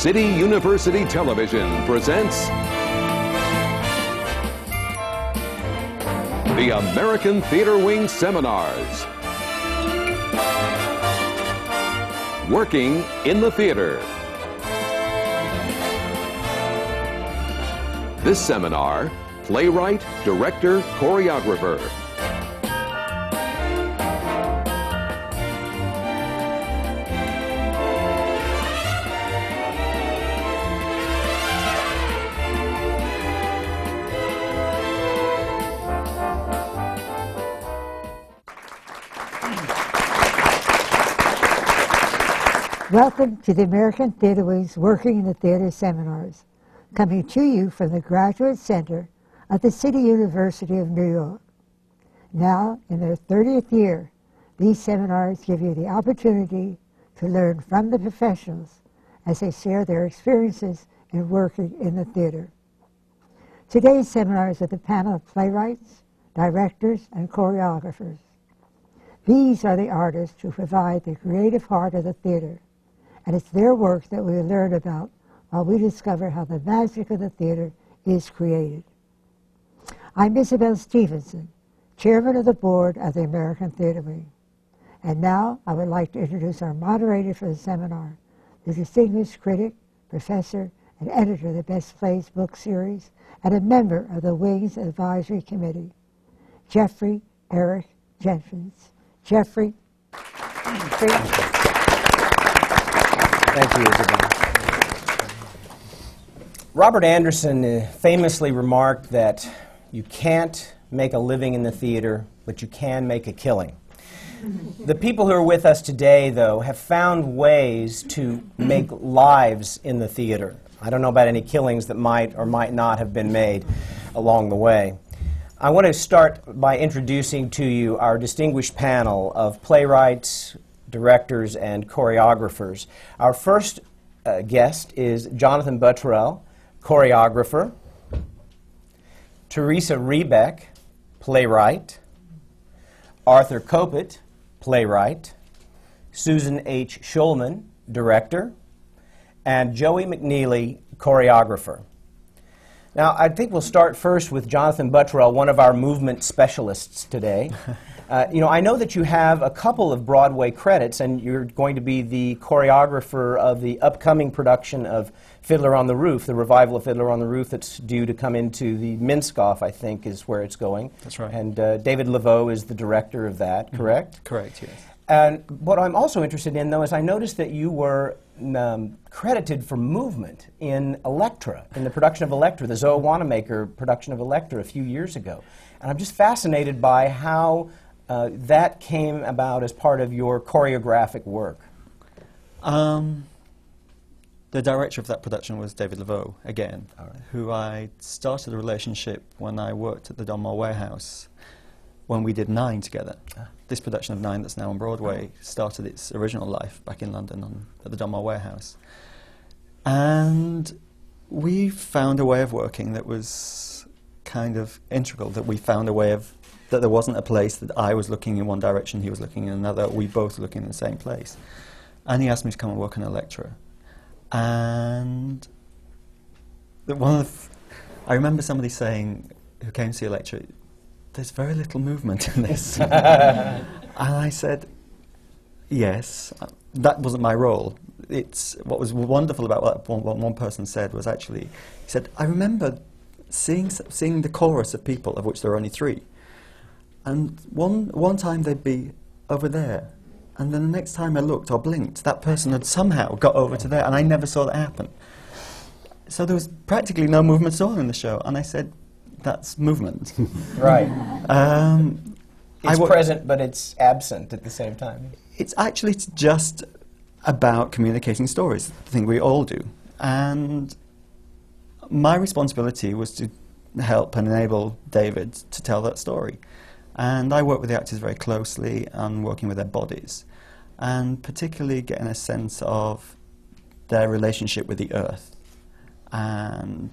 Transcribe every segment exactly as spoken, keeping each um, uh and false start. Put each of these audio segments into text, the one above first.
City University Television presents the American Theatre Wing Seminars. Working in the Theatre. This seminar, playwright, director, choreographer. Welcome to the American Theatre Wing's Working in the Theatre Seminars, coming to you from the Graduate Center of the City University of New York. Now, in their thirtieth year, these seminars give you the opportunity to learn from the professionals as they share their experiences in working in the theatre. Today's seminars are the panel of playwrights, directors, and choreographers. These are the artists who provide the creative heart of the theatre. And it's their work that we learn about while we discover how the magic of the theatre is created. I'm Isabel Stevenson, Chairman of the Board of the American Theatre Wing. And now I would like to introduce our moderator for the seminar, the distinguished critic, professor, and editor of the Best Plays book series, and a member of the Wing's Advisory Committee, Jeffrey Eric Jenkins. Jeffrey. Thank you, Isabel. Robert Anderson famously remarked that you can't make a living in the theater, but you can make a killing. The people who are with us today, though, have found ways to make lives in the theater. I don't know about any killings that might or might not have been made along the way. I want to start by introducing to you our distinguished panel of playwrights, directors, and choreographers. Our first uh, guest is Jonathan Butterell, choreographer; Teresa Rebeck, playwright; Arthur Kopit, playwright; Susan H. Schulman, director; and Joey McNeely, choreographer. Now, I think we'll start first with Jonathan Butterell, one of our movement specialists today. Uh, you know, I know that you have a couple of Broadway credits, and you're going to be the choreographer of the upcoming production of Fiddler on the Roof, the revival of Fiddler on the Roof that's due to come into the Minskoff, I think, is where it's going. That's right. And uh, David Leveaux is the director of that, correct? Mm-hmm. Correct, yes. And what I'm also interested in, though, is I noticed that you were um, credited for movement in Electra, in the production of Electra, the Zoë Wanamaker production of Electra a few years ago. And I'm just fascinated by how Uh, that came about as part of your choreographic work. Um, the director of that production was David Leveaux, again, right. who I started a relationship when I worked at the Donmar Warehouse, when we did Nine together. Ah. This production of Nine that's now on Broadway started its original life back in London on, at the Donmar Warehouse. And we found a way of working that was kind of integral, that we found a way of that there wasn't a place that I was looking in one direction, he was looking in another, we both looking in the same place. And he asked me to come and work on Electra. And the one of th I remember somebody saying, who came to see Electra, there's very little movement in this. And I said, yes, uh, that wasn't my role. It's, what was wonderful about what one, what one person said was actually, he said, I remember seeing, s seeing the chorus of people, of which there are only three. And one, one time they'd be over there, and then the next time I looked or blinked, that person had somehow got over to there, and I never saw that happen. So there was practically no movement at all in the show, and I said, that's movement. Right. Um, it's present, but it's absent at the same time. It's actually just about communicating stories, the thing we all do. And my responsibility was to help and enable David to tell that story. And I work with the actors very closely and working with their bodies, and particularly getting a sense of their relationship with the earth. And,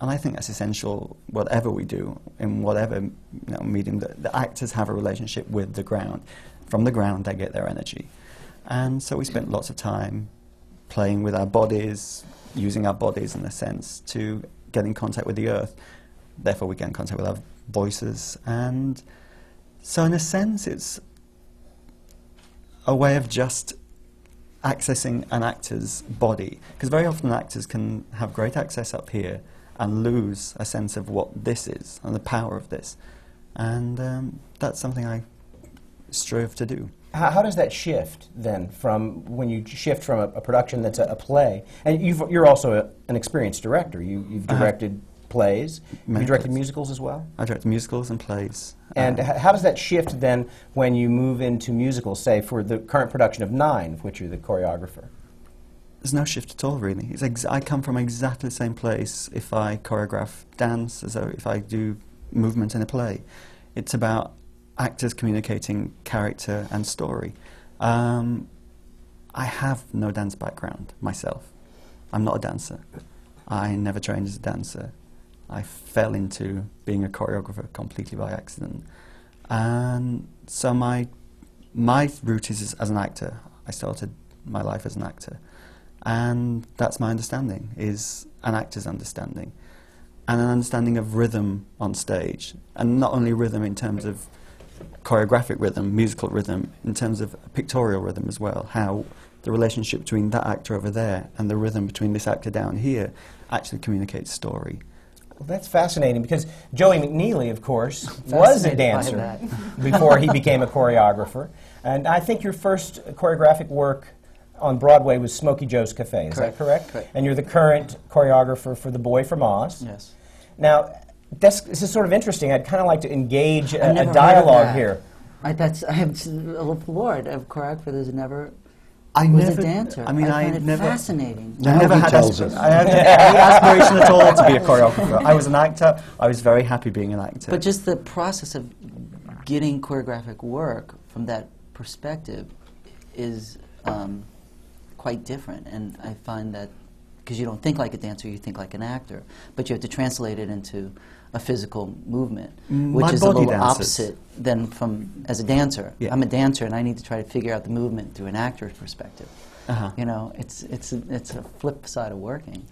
and I think that's essential, whatever we do, in whatever you know, medium, that the actors have a relationship with the ground. From the ground they get their energy. And so we spent lots of time playing with our bodies, using our bodies in a sense to get in contact with the earth. Therefore, we get in contact with our voices. And so in a sense, it's a way of just accessing an actor's body. Because very often actors can have great access up here and lose a sense of what this is and the power of this. And um, that's something I strove to do. How, how does that shift, then, from when you shift from a, a production that's a, a play? And you've, you're also a, an experienced director. You, you've directed uh, plays. You directed musicals as well? I directed musicals and plays. And uh, how does that shift, then, when you move into musicals, say, for the current production of Nine, of which you're the choreographer? There's no shift at all, really. It's ex I come from exactly the same place if I choreograph dance as if I do movement in a play. It's about actors communicating character and story. Um, I have no dance background myself. I'm not a dancer. I never trained as a dancer. I fell into being a choreographer completely by accident. And so my, my route is as an actor. I started my life as an actor. And that's my understanding, is an actor's understanding. And an understanding of rhythm on stage. And not only rhythm in terms of choreographic rhythm, musical rhythm, in terms of pictorial rhythm as well, how the relationship between that actor over there and the rhythm between this actor down here actually communicates story. Well, that's fascinating, because Joey McNeely, of course, was a dancer before he became a choreographer. And I think your first choreographic work on Broadway was Smokey Joe's Cafe, is correct. that correct? correct? And you're the current choreographer for The Boy from Oz. Yes. Now, That's, this is sort of interesting. I'd kind of like to engage a, a dialogue here. I, that's, I'm floored of choreographers never I was never, a dancer. I mean, I, I find it never, fascinating. I never had, aspir I had any aspiration at all to be a choreographer. I was an actor. I was very happy being an actor. But just the process of getting choreographic work from that perspective is um, quite different, and I find that, because you don't think like a dancer, you think like an actor. But you have to translate it into a physical movement, which My is a little dances. opposite than from as a dancer. Yeah. I'm a dancer, and I need to try to figure out the movement through an actor's perspective. Uh-huh. You know, it's, it's, a, it's a flip side of working.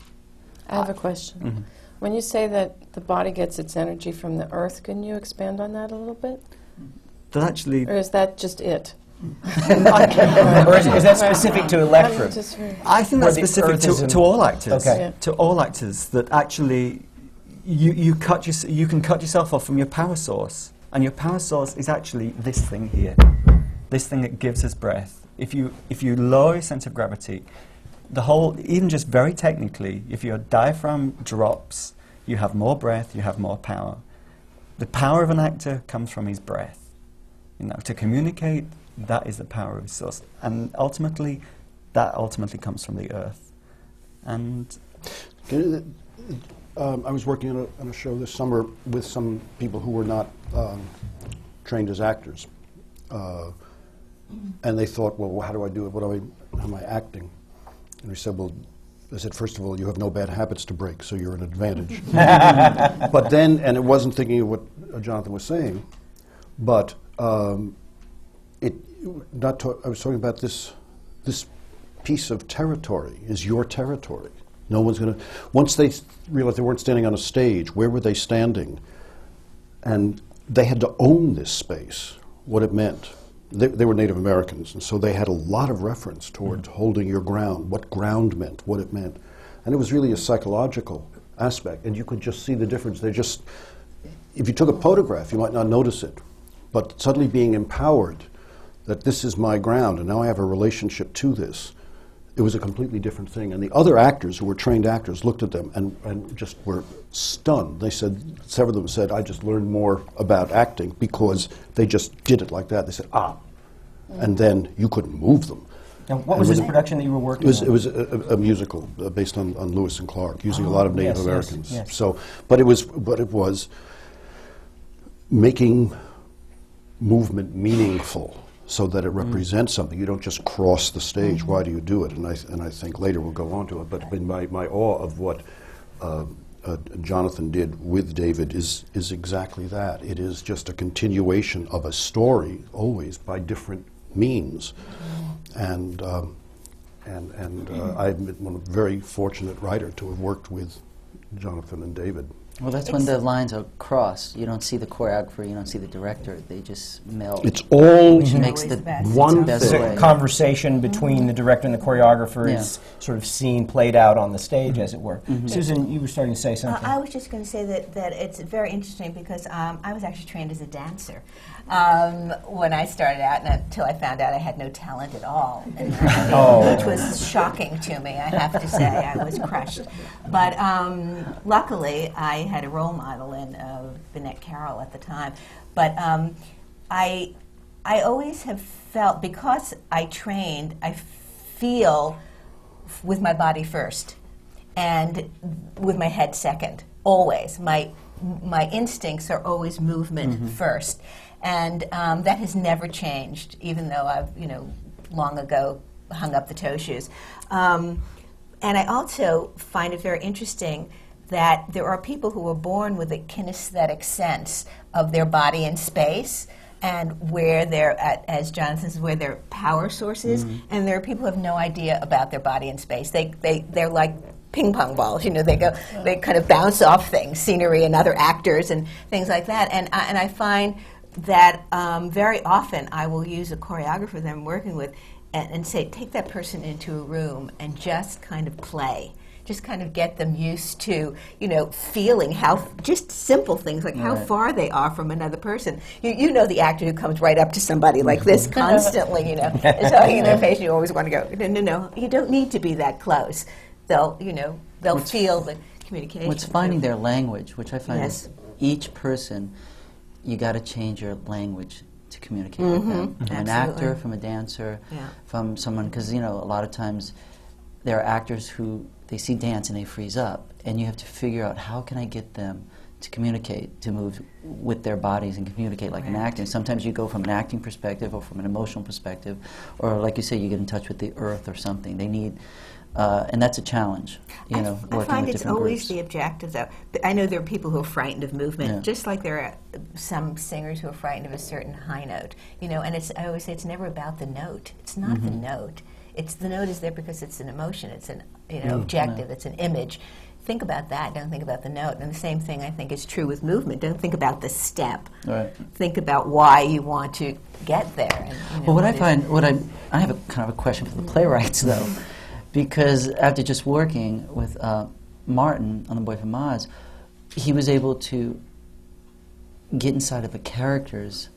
I have a question. Mm-hmm. When you say that the body gets its energy from the earth, can you expand on that a little bit? That actually... Or is that just it? Or is, is that specific to Electra? I think that's specific to, to all actors. Okay. Yeah. To all actors, that actually you, you, cut your, you can cut yourself off from your power source. And your power source is actually this thing here, this thing that gives us breath. If you, if you lower your sense of gravity, the whole, even just very technically, if your diaphragm drops, you have more breath, you have more power. The power of an actor comes from his breath. You know, to communicate, that is the power of his source, and ultimately, that ultimately comes from the earth. And um, I was working on a, on a show this summer with some people who were not um, trained as actors, uh, and they thought, "Well, how do I do it? What am I? How am I acting?" And we said, "Well," I said, "First of all, you have no bad habits to break, so you're an advantage." But then, and it wasn't thinking of what uh, Jonathan was saying, but. Um, It, not to, I was talking about this, this piece of territory is your territory. No one's going to, once they realized they weren't standing on a stage, where were they standing? And they had to own this space, what it meant. They, they were Native Americans, and so they had a lot of reference towards mm-hmm. holding your ground, what ground meant, what it meant. And it was really a psychological aspect, and you could just see the difference. They just, if you took a photograph, you might not notice it, but suddenly being empowered that this is my ground, and now I have a relationship to this. It was a completely different thing. And the other actors who were trained actors looked at them and, and just were stunned. They said, several of them said, I just learned more about acting because they just did it like that. They said, ah. Mm. And then you couldn't move them. Now, what and was this production that you were working it was, on? It was a, a musical uh, based on, on Lewis and Clark, using oh, a lot of Native yes, Americans. Yes, yes. So, but it was, but it was making movement meaningful, so that it represents mm. something. You don't just cross the stage. Mm-hmm. Why do you do it? And I, th and I think later we'll go on to it, but my, my awe of what uh, uh, Jonathan did with David is, is exactly that. It is just a continuation of a story, always, by different means. Mm-hmm. And um, And, and uh, I'm a very fortunate writer to have worked with Jonathan and David. Well, that's when the lines are crossed. You don't see the choreographer, you don't see the director. They just meld. It's all which mm-hmm. makes the best. one best the way. Conversation between mm-hmm. the director and the choreographer yeah. is sort of seen played out on the stage, mm-hmm. as it were. Mm-hmm. Susan, you were starting to say something. Uh, I was just going to say that, that it's very interesting because um, I was actually trained as a dancer um, when I started out, and until I found out I had no talent at all, and, oh. which was shocking to me, I have to say. I was crushed. But um, luckily, I I had a role model in uh, Vinette Carroll at the time, but um, I I always have felt, because I trained, I feel f with my body first and with my head second. Always, my my instincts are always movement mm-hmm. first, and um, that has never changed. Even though I've you know long ago hung up the toe shoes, um, and I also find it very interesting that there are people who are born with a kinesthetic sense of their body in space and where they're at, as Jonathan says, where their power source is, mm-hmm. and there are people who have no idea about their body in space. They, they, they're like ping pong balls, you know, they go, they kind of bounce off things, scenery and other actors and things like that. And I, and I find that um, very often I will use a choreographer that I'm working with and, and say, take that person into a room and just kind of play. Just kind of get them used to, you know, feeling how, just simple things like how right. far they are from another person. You, you know the actor who comes right up to somebody like this constantly, you know, and telling their patient, you always want to go, no, no, no, you don't need to be that close. They'll, you know, they'll what's feel the communication. What's finding their language, which I find yes. is each person, you got to change your language to communicate mm-hmm. with them. From Absolutely. An actor, from a dancer, yeah. from someone, because, you know, a lot of times there are actors who, they see dance and they freeze up, and you have to figure out how can I get them to communicate, to move with their bodies and communicate like right. an actor. Sometimes you go from an acting perspective or from an emotional perspective, or like you say, you get in touch with the earth or something. They need, uh, and that's a challenge, you I know, working with different I find it's always groups. The objective, though. I know there are people who are frightened of movement, yeah. just like there are some singers who are frightened of a certain high note, you know, and it's, I always say it's never about the note. It's not mm-hmm. the note. It's the note is there because it's an emotion, it's an you know, mm, objective, no. it's an image. Think about that, don't think about the note. And the same thing I think is true with movement. Don't think about the step. Right. Think about why you want to get there. And, you know, well, what I find, what I, I have a kind of a question for the playwrights, though, because after just working with uh, Martin on The Boy from Oz, he was able to get inside of a character's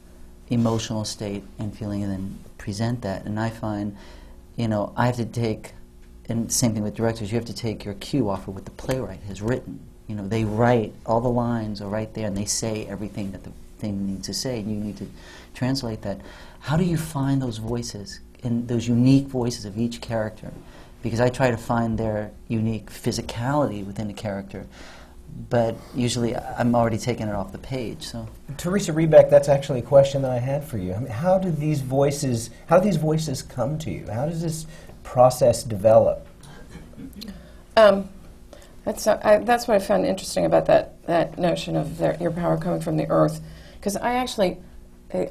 emotional state and feeling and then present that. And I find, you know, I have to take, and same thing with directors, you have to take your cue off of what the playwright has written. You know, they write, all the lines are right there, and they say everything that the thing needs to say, and you need to translate that. How do you find those voices, and those unique voices of each character? Because I try to find their unique physicality within the character, but usually I'm already taking it off the page. So, Teresa Rebeck, that's actually a question that I had for you. I mean, how do these voices, how do these voices come to you? How does this process develop? Um, that's uh, I, that's what I found interesting about that that notion of their, your power coming from the earth, because I actually.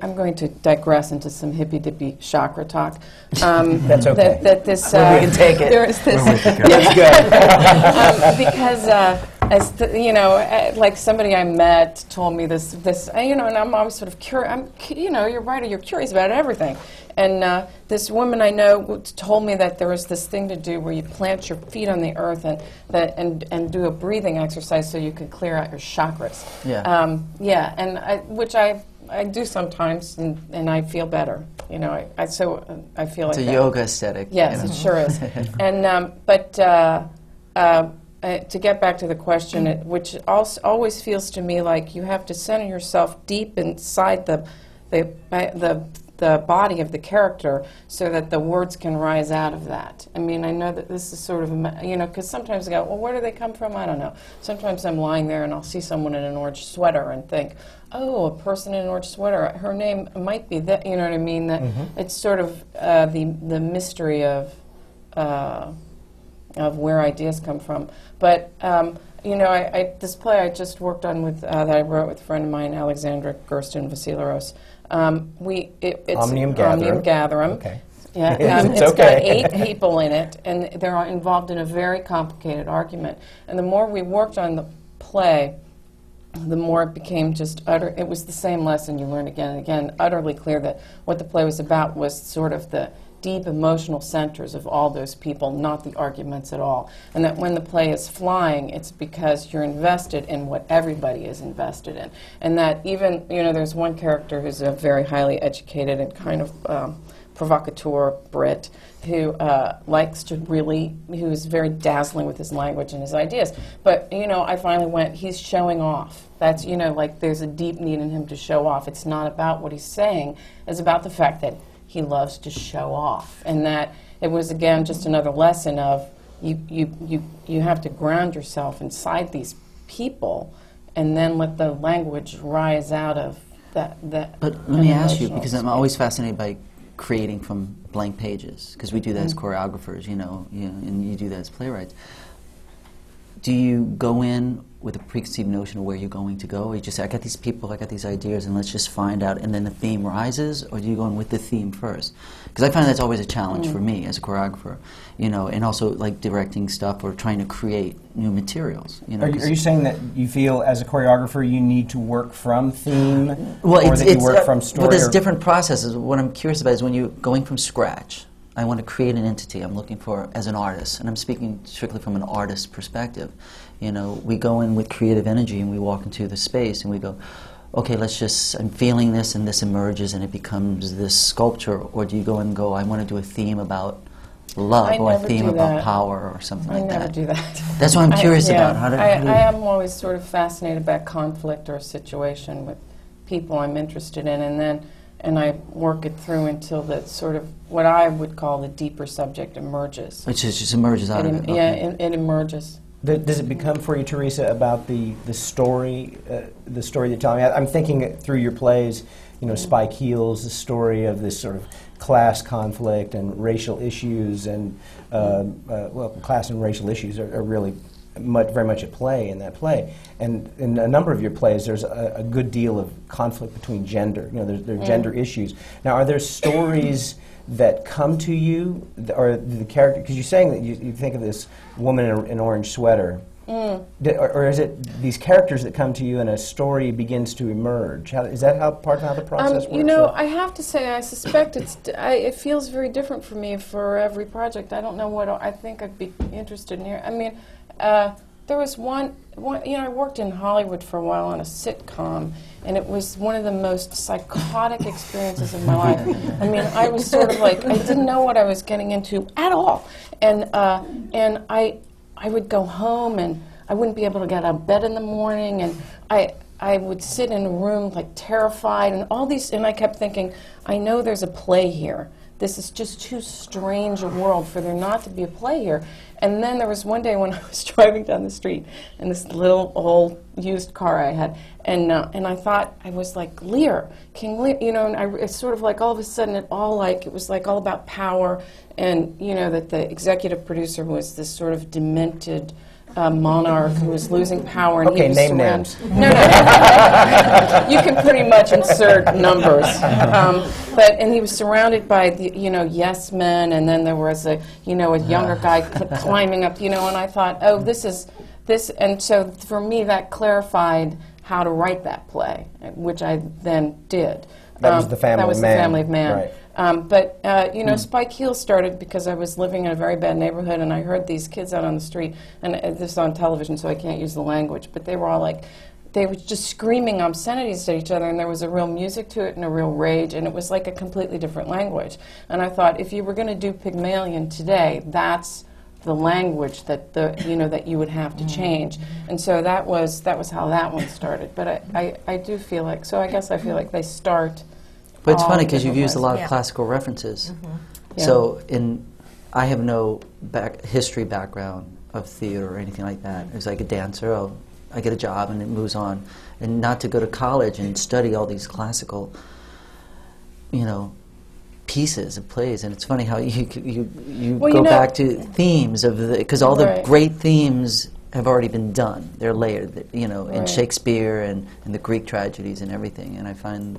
I'm going to digress into some hippy-dippy chakra talk. Um, That's okay. That, that this, uh, we can take it. There is this Let's go. um, because, uh, as the, you know, uh, like somebody I met told me this, this uh, you know, and I'm always sort of curious. I'm, cu you know, you're right, or you're curious about everything. And uh, this woman I know told me that there was this thing to do where you plant your feet on the earth and that and and do a breathing exercise so you can clear out your chakras. Yeah. Um, yeah, and I, which I. I do sometimes, and, and I feel better. You know, I, I so uh, I feel it's like it's a that. yoga aesthetic. Yes, you know. It sure is. and um, but uh, uh, uh, to get back to the question, it, which also always feels to me like you have to center yourself deep inside the the uh, the the body of the character, so that the words can rise out of that. I mean, I know that this is sort of you know, because sometimes I go, well, where do they come from? I don't know. Sometimes I'm lying there and I'll see someone in an orange sweater and think, oh, a person in an orange sweater, her name might be that, you know what I mean? That mm-hmm. It's sort of uh, the, the mystery of, uh, of where ideas come from. But, um, you know, I, I, this play I just worked on with, uh, that I wrote with a friend of mine, Alexandra Gersten Vasilaros, um, we, it, it's Omnium Gatherum. Omnium Gatherum. Okay. Yeah, um, it's, it's okay. Got eight people in it, and they're involved in a very complicated argument. And the more we worked on the play, the more it became just utter, it was the same lesson you learned again and again, utterly clear that what the play was about was sort of the deep emotional centers of all those people, not the arguments at all. And that when the play is flying, it's because you're invested in what everybody is invested in. And that even, you know, there's one character who's a very highly educated and kind of um, provocateur Brit who uh, likes to really, who is very dazzling with his language and his ideas. But, you know, I finally went, he's showing off. That's, you know, like there's a deep need in him to show off. It's not about what he's saying. It's about the fact that he loves to show off. And that it was, again, just another lesson of you, you, you, you have to ground yourself inside these people and then let the language rise out of that. that but let me ask you, because space. I'm always fascinated by creating from blank pages, because we do that mm-hmm. as choreographers, you know, you know, and you do that as playwrights. Do you go in with a preconceived notion of where you're going to go? Or you just say, I got these people, I got these ideas, and let's just find out, and then the theme rises? Or do you go in with the theme first? Because I find that's always a challenge mm. for me as a choreographer, you know, and also like directing stuff or trying to create new materials. You know, are, you, are you saying that you feel as a choreographer you need to work from theme well, or it's, that it's, you work uh, from story? Well, there's different processes. What I'm curious about is when you're going from scratch, I want to create an entity I'm looking for as an artist, and I'm speaking strictly from an artist perspective. You know, we go in with creative energy and we walk into the space and we go, okay, let's just, I'm feeling this and this emerges and it becomes this sculpture. Or do you go and go, I want to do a theme about love I or a theme about power or something I like that? I never do that. That's what I'm curious I, yeah. about. How do, I, how do I am always sort of fascinated by conflict or situation with people I'm interested in, and then and I work it through until that sort of what I would call the deeper subject emerges. Which just, just emerges out it of it. Yeah, okay. it, it emerges. The, does it become for you, Teresa, about the the story, uh, the story you're telling? I, I'm thinking through your plays, you know, Spike Heels, the story of this sort of class conflict and racial issues, and uh, uh, well, class and racial issues are, are really much, very much at play in that play. And in a number of your plays, there's a, a good deal of conflict between gender. You know, there, there are mm. gender issues. Now, are there stories that come to you, th or the character? Because you're saying that you, you think of this woman in a, an orange sweater. Mm. Or, or is it these characters that come to you and a story begins to emerge? How, is that how part of how the process um, works? You know, or? I have to say, I suspect it's d I, it feels very different for me for every project. I don't know what I think I'd be interested in here. I mean, uh, there was one, one, you know, I worked in Hollywood for a while on a sitcom, and it was one of the most psychotic experiences of my life. I mean, I was sort of like, I didn't know what I was getting into at all. And, uh, and I, I would go home, and I wouldn't be able to get out of bed in the morning, and I, I would sit in a room, like, terrified, and all these, and I kept thinking, I know there's a play here. This is just too strange a world for there not to be a play here. And then there was one day when I was driving down the street in this little old used car I had, and uh, and I thought, I was like Lear, King Lear, you know, and I, it's sort of like all of a sudden it all like, it was like all about power, and you know, that the executive producer was this sort of demented Uh, monarch who was losing power, and okay, he was name names. No, no, no, no. You can pretty much insert numbers. Um, but and he was surrounded by the you know yes men, and then there was a you know a younger guy cl climbing up, you know, and I thought, oh, this is this, and so for me that clarified how to write that play, which I then did. That um, was the family. That was of man. The Family of Man. Right. Um, but, uh, you know, mm. Spike Heel started because I was living in a very bad neighborhood, and I heard these kids out on the street, and uh, this is on television, so I can't use the language, but they were all like, they were just screaming obscenities at each other, and there was a real music to it and a real rage, and it was like a completely different language. And I thought, if you were going to do Pygmalion today, that's the language that the you know that you would have to change, and so that was that was how that one started. But I, I, I do feel like so I guess I feel like they start. But it's funny because you've used a lot yeah. of classical references. Mm-hmm. yeah. So in I have no back history background of theater or anything like that. It's like a dancer. Oh, I get a job and it moves on, and not to go to college and study all these classical, you know. pieces and plays, and it's funny how you you, you well, go you know, back to themes of the because all right. the great themes have already been done. They're layered, you know, right. in Shakespeare and, and the Greek tragedies and everything. And I find,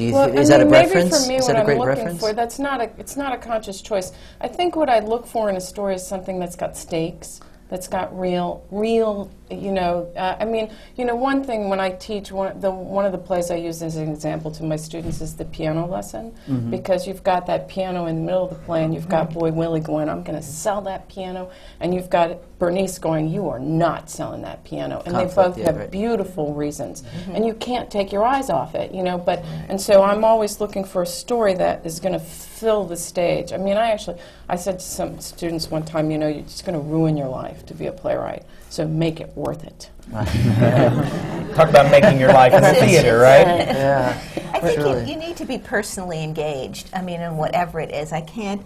Do you well, is that mean, a reference? Maybe for me, is what that a great I'm looking reference? For, that's not a, it's not a conscious choice. I think what I look for in a story is something that's got stakes, that's got real, real, you know, uh, I mean, you know, one thing when I teach, one, the, one of the plays I use as an example to my students is the piano lesson, mm-hmm. because you've got that piano in the middle of the play, and you've got Boy Willie going, I'm going to sell that piano, and you've got Bernice going, you are not selling that piano, and Conflict, they both yeah, have right. beautiful reasons, mm-hmm. and you can't take your eyes off it, you know, but, and so I'm always looking for a story that is going to fill the stage. I mean, I actually, I said to some students one time, you know, you're just going to ruin your life to be a playwright, so make it worth it. Talk about making your life in the theater, right? Yeah. I think really. you, you need to be personally engaged, I mean, in whatever it is. I can't,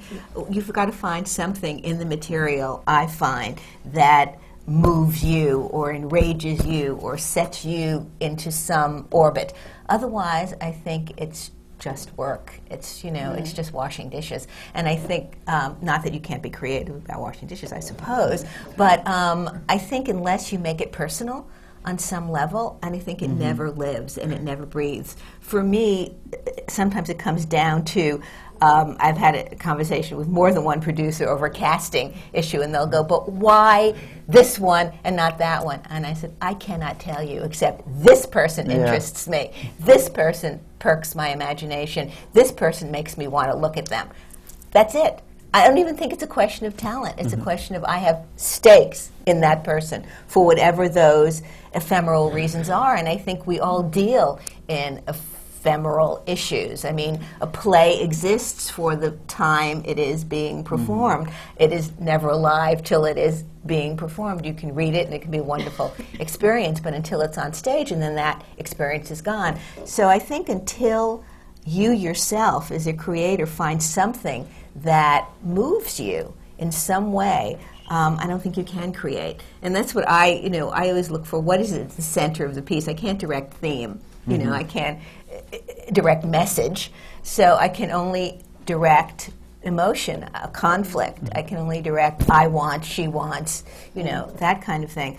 you've got to find something in the material, I find, that moves you or enrages you or sets you into some orbit. Otherwise, I think it's just work. It's, you know, mm-hmm. it's just washing dishes. And I think, um, not that you can't be creative about washing dishes, I suppose, but um, I think unless you make it personal on some level, and I think it mm-hmm. never lives and it never breathes. For me, sometimes it comes down to, um, I've had a conversation with more than one producer over a casting issue, and they'll go, but why this one and not that one? And I said, I cannot tell you, except this person yeah. interests me. This person perks my imagination. This person makes me want to look at them. That's it. I don't even think it's a question of talent. It's mm-hmm. a question of I have stakes in that person for whatever those ephemeral reasons are. And I think we all deal in ephemeral issues. I mean, a play exists for the time it is being performed. Mm-hmm. It is never alive till it is being performed. You can read it and it can be a wonderful experience, but until it's on stage and then that experience is gone. So I think until you yourself as a creator find something that moves you in some way, um, I don't think you can create. And that's what I, you know, I always look for, what is it at the center of the piece? I can't direct theme, you mm-hmm. know, I can't uh, direct message. So I can only direct emotion, a conflict. Mm-hmm. I can only direct I want, she wants, you know, that kind of thing.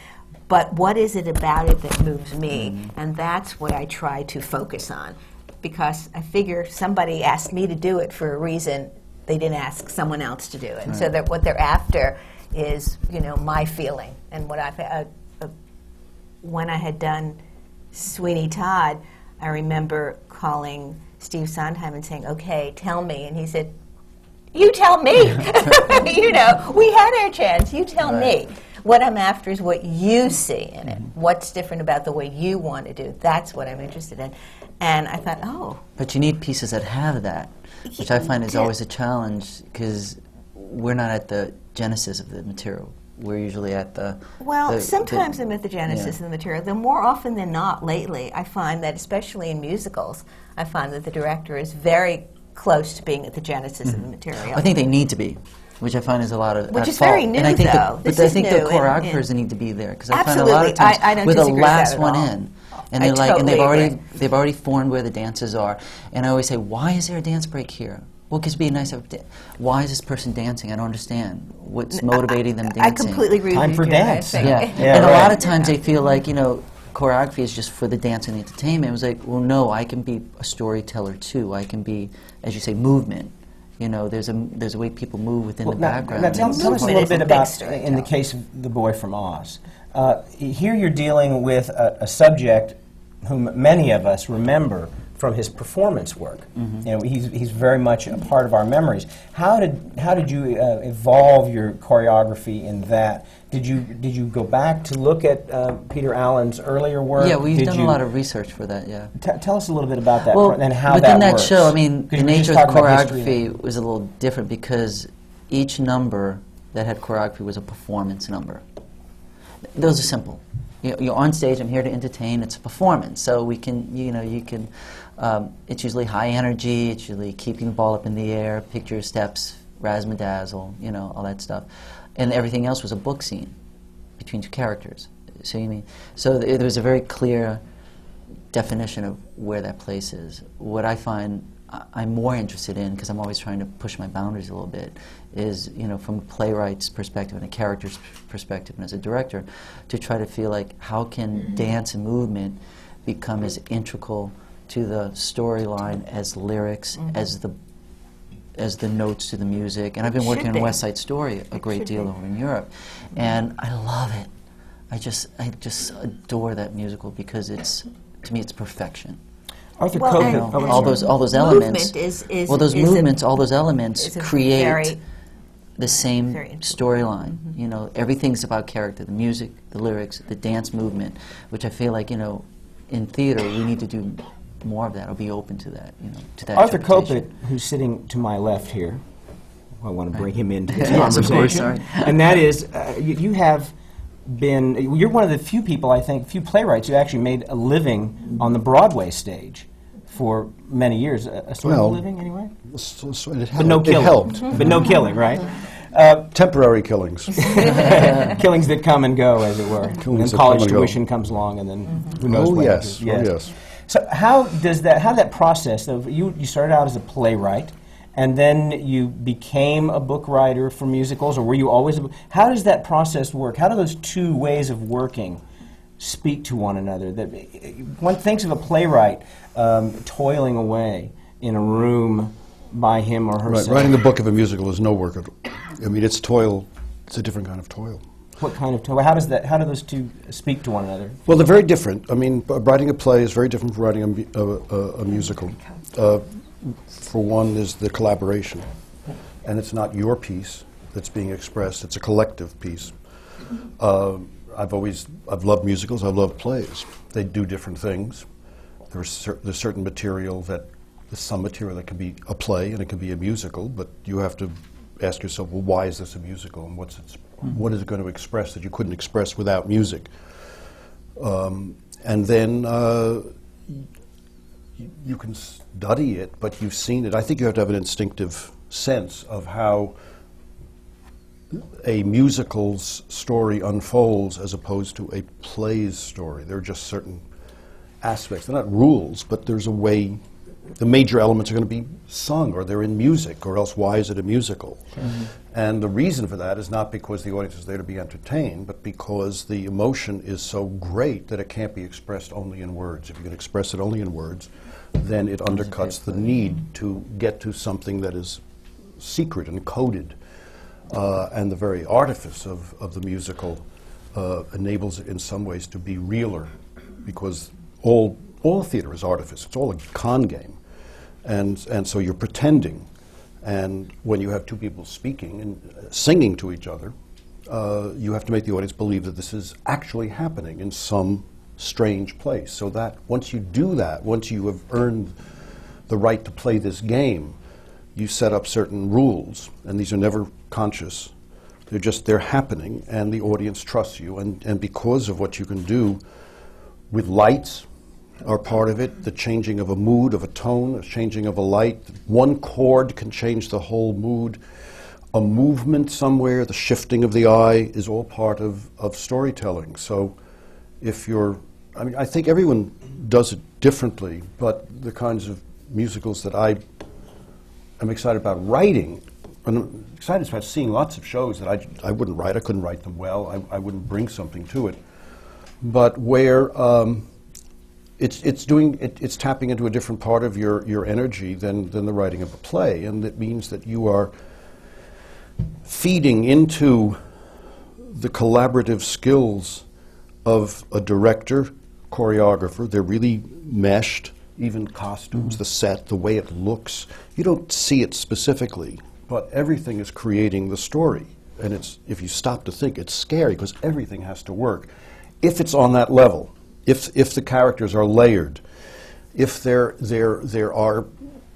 But what is it about it that moves me? Mm-hmm. And that's what I try to focus on, because I figure somebody asked me to do it for a reason. They didn't ask someone else to do it. Right. So that what they're after is, you know, my feeling. And what I've, uh, uh, when I had done Sweeney Todd, I remember calling Steve Sondheim and saying, okay, tell me. And he said, you tell me. You know, we had our chance. You tell right. me. What I'm after is what you see in it. Mm-hmm. What's different about the way you want to do it. That's what I'm interested in. And I thought, oh. But you need pieces that have that, which I find is always a challenge, because we're not at the genesis of the material. We're usually at the... Well, the, sometimes the, I'm at the genesis yeah. of the material. Though more often than not lately, I find that, especially in musicals, I find that the director is very close to being at the genesis mm-hmm. of the material. I think they need to be, which I find is a lot of... Which is fault. very new, and I think though. The, but I think the choreographers and, and need to be there, because I find a lot of times I, I don't we're the last one all. in. And they're like, totally and they've already agree. they've already formed where the dances are. And I always say, why is there a dance break here? Well, because it'd be nice. Why is this person dancing? I don't understand. What's motivating them dancing? I completely agree. Time with for you dance. Yeah. yeah, and right. a lot of times yeah. they feel like, you know, choreography is just for the dance and the entertainment. It was like, well, no, I can be a storyteller too. I can be, as you say, movement. You know, there's a there's a way people move within well, the now, background. Now tell, tell us a little bit about, in the case of The Boy from Oz. Uh, here you're dealing with a, a subject whom many of us remember from his performance work. Mm-hmm. You know, he's, he's very much a part of our memories. How did, how did you uh, evolve your choreography in that? Did you, did you go back to look at uh, Peter Allen's earlier work? Yeah, we've did done a lot of research for that, yeah. T tell us a little bit about that well, and how that works. Within that show, I mean, the nature of the choreography was a little different, because each number that had choreography was a performance number. Those are simple. You, you're on stage. I'm here to entertain. It's a performance, so we can, you know, you can. Um, it's usually high energy. It's usually keeping the ball up in the air, picture steps, razzmadazzle, you know, all that stuff, and everything else was a book scene between two characters. So you mean, so th there was a very clear definition of where that place is. What I find I I'm more interested in, because I'm always trying to push my boundaries a little bit, is, you know, from a playwright's perspective and a character's perspective and as a director, to try to feel like how can dance and movement become as integral to the storyline as lyrics, mm-hmm. as the as the notes to the music. And I've been working on West Side Story a great deal over in Europe, and I love it. I just I just adore that musical because it's, to me, it's perfection. Arthur well, Kopit, you know, all those all those elements. Is, is, well, those is movements, a, all those elements create the same storyline. Mm-hmm. You know, everything's about character: the music, the lyrics, the dance movement. Which I feel like, you know, in theater we need to do more of that, or be open to that. You know, to that. Arthur Kopit, who's sitting to my left here, I want to bring him into this yes, conversation, of course, sorry. And that is, uh, you, you have. Been, you're one of the few people, I think, few playwrights who actually made a living on the Broadway stage for many years. A, a sort well, of living, anyway? So, so it helped. But no killing. It helped. But no killing, right? Uh, Temporary killings. Killings that come and go, as it were. Killings and college come tuition and comes along, and then mm-hmm. who knows oh, what yes. yes. Oh, yes. So how does that, how that process, of you, you started out as a playwright, and then you became a book writer for musicals, or were you always a book? How does that process work? How do those two ways of working speak to one another? That one thinks of a playwright um, toiling away in a room by him or herself. Right. Writing the book of a musical is no work at all. I mean, it's toil. It's a different kind of toil. What kind of toil? How does that? How do those two speak to one another? Well, they're very different. I mean, writing a play is very different from writing a, mu a, a, a musical. Uh, For one, is the collaboration, and it's not your piece that's being expressed; it's a collective piece. Uh, I've always I've loved musicals. I've loved plays. They do different things. There's cer there's certain material that there's some material that can be a play and it can be a musical, but you have to ask yourself, well, why is this a musical, and what's its mm-hmm. what is it going to express that you couldn't express without music? Um, and then. Uh, You can study it, but you've seen it. I think you have to have an instinctive sense of how a musical's story unfolds as opposed to a play's story. There are just certain aspects. They're not rules, but there's a way the major elements are going to be sung, or they're in music, or else why is it a musical? Mm-hmm. And the reason for that is not because the audience is there to be entertained, but because the emotion is so great that it can't be expressed only in words. If you can express it only in words, then it undercuts the need to get to something that is secret and coded. Uh, and the very artifice of, of the musical uh, enables it in some ways to be realer, because all, all theater is artifice. It's all a con game. And, and so you're pretending. And when you have two people speaking and singing to each other, uh, you have to make the audience believe that this is actually happening in some strange place. So that once you do that, once you have earned the right to play this game, you set up certain rules, and these are never conscious. They're just, they're happening, and the audience trusts you. And, and because of what you can do with lights are part of it, the changing of a mood, of a tone, a changing of a light. One chord can change the whole mood. A movement somewhere, the shifting of the eye is all part of, of storytelling. So if you're, I mean, I think everyone does it differently, but the kinds of musicals that I am excited about writing, and I'm excited about seeing lots of shows that I, I wouldn't write, I couldn't write them well, I, I wouldn't bring something to it, but where um, it's, it's doing, it, it's tapping into a different part of your, your energy than, than the writing of a play, and it means that you are feeding into the collaborative skills of a director, choreographer. They're really meshed, even costumes, mm-hmm. the set, the way it looks. You don't see it specifically, but everything is creating the story. And it's, if you stop to think, it's scary because everything has to work. If it's on that level, if, if the characters are layered, if there, there, there are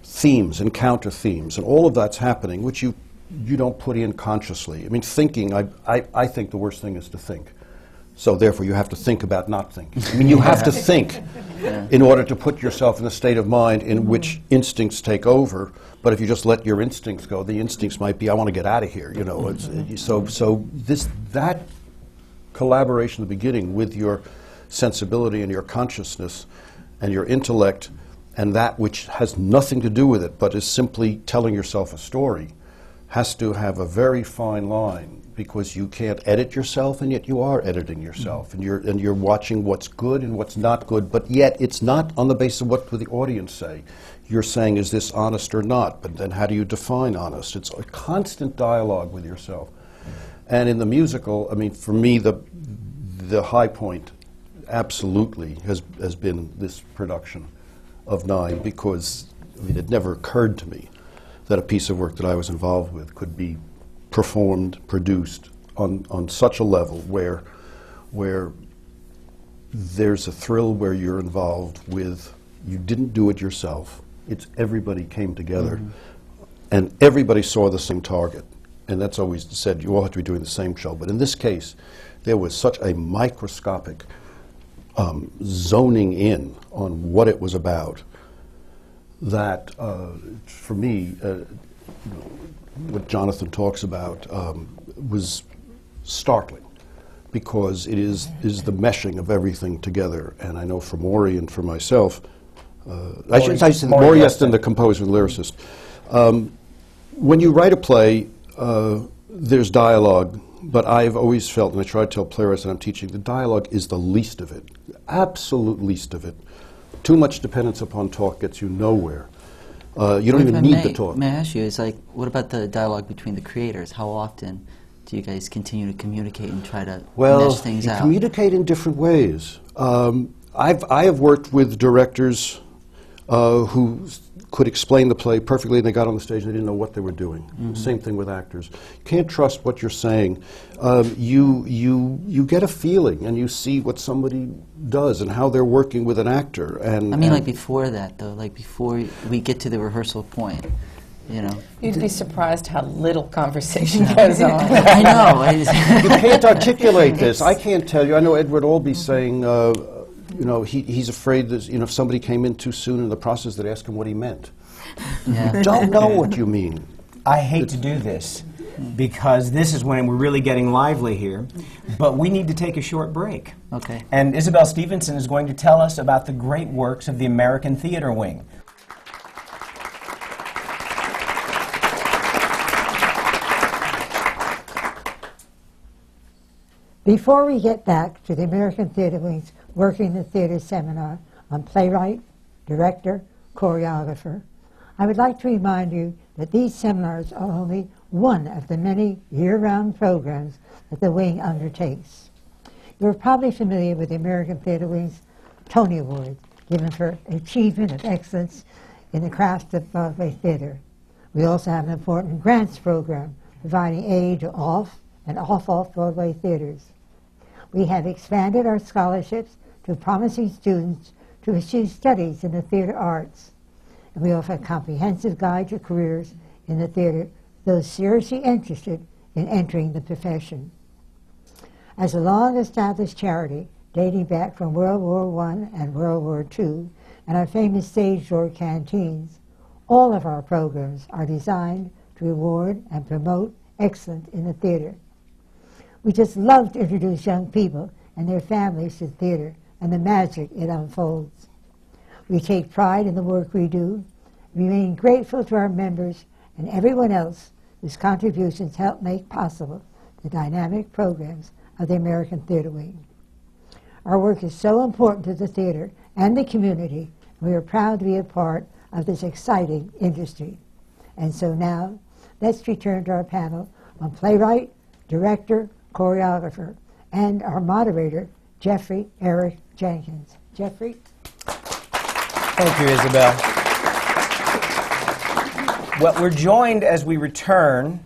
themes and counter themes, and all of that's happening, which you, you don't put in consciously. I mean, thinking, I, I, I think the worst thing is to think. So therefore, you have to think about not thinking. I mean, you have to think yeah. in order to put yourself in a state of mind in mm-hmm. which instincts take over. But if you just let your instincts go, the instincts might be, I want to get out of here, you know. It's, so, so this, that collaboration in the beginning with your sensibility and your consciousness and your intellect and that which has nothing to do with it but is simply telling yourself a story has to have a very fine line because you can't edit yourself, and yet you are editing yourself, and you're and you're watching what's good and what's not good, but yet it's not on the basis of what would the audience say. You're saying, is this honest or not? But then how do you define honest? It's a constant dialogue with yourself. And in the musical, I mean, for me, the the high point absolutely has has been this production of Nine, because I mean, it never occurred to me that a piece of work that I was involved with could be performed, produced on on such a level where where there's a thrill, where you're involved with, you didn't do it yourself. It's everybody came together, mm-hmm. and everybody saw the same target. And that's always said, you all have to be doing the same show. But in this case, there was such a microscopic um, zoning in on what it was about that, uh, for me, uh, what Jonathan talks about um, was startling, because it is, is the meshing of everything together. And I know for Maury and for myself, uh, I should say Maury Yeston, the composer and lyricist, um, when you write a play, Uh, there's dialogue, but I've always felt, and I try to tell players that I'm teaching, the dialogue is the least of it, the absolute least of it. Too much dependence upon talk gets you nowhere. Uh, you don't even need the talk. May I ask you, it's like, what about the dialogue between the creators? How often do you guys continue to communicate and try to well, mesh things out? Well, communicate in different ways. Um, I've, I have worked with directors uh, who could explain the play perfectly, and they got on the stage and they didn't know what they were doing. Mm-hmm. Same thing with actors. You can't trust what you're saying. Um, you, you, you get a feeling, and you see what somebody does and how they're working with an actor. And I mean, and like before that, though, like before we get to the rehearsal point, you know. You'd be surprised how little conversation goes on. I know. I you can't articulate this. I can't tell you. I know Edward Albee saying, uh, you know, he, he's afraid that, you know, if somebody came in too soon in the process, they'd ask him what he meant. Yeah. You don't know what you mean. I hate it's to do this, because this is when we're really getting lively here, but we need to take a short break. Okay. And Isabel Stevenson is going to tell us about the great works of the American Theatre Wing. Before we get back to the American Theatre Wing's Working the Theatre Seminar on playwright, director, choreographer, I would like to remind you that these seminars are only one of the many year-round programs that the Wing undertakes. You're probably familiar with the American Theatre Wing's Tony Award, given for achievement of excellence in the craft of Broadway theatre. We also have an important grants program providing aid to off and off-off Broadway theatres. We have expanded our scholarships to promising students to pursue studies in the theatre arts. And we offer a comprehensive guide to careers in the theatre, those seriously interested in entering the profession. As a long-established charity dating back from World War One and World War Two and our famous stage door canteens, all of our programs are designed to reward and promote excellence in the theatre. We just love to introduce young people and their families to theater and the magic it unfolds. We take pride in the work we do, remain grateful to our members and everyone else whose contributions help make possible the dynamic programs of the American Theatre Wing. Our work is so important to the theater and the community, and we are proud to be a part of this exciting industry. And so now, let's return to our panel on playwright, director, choreographer, and our moderator, Jeffrey Eric Jenkins. Jeffrey? Thank you, Isabel. Well, we're joined as we return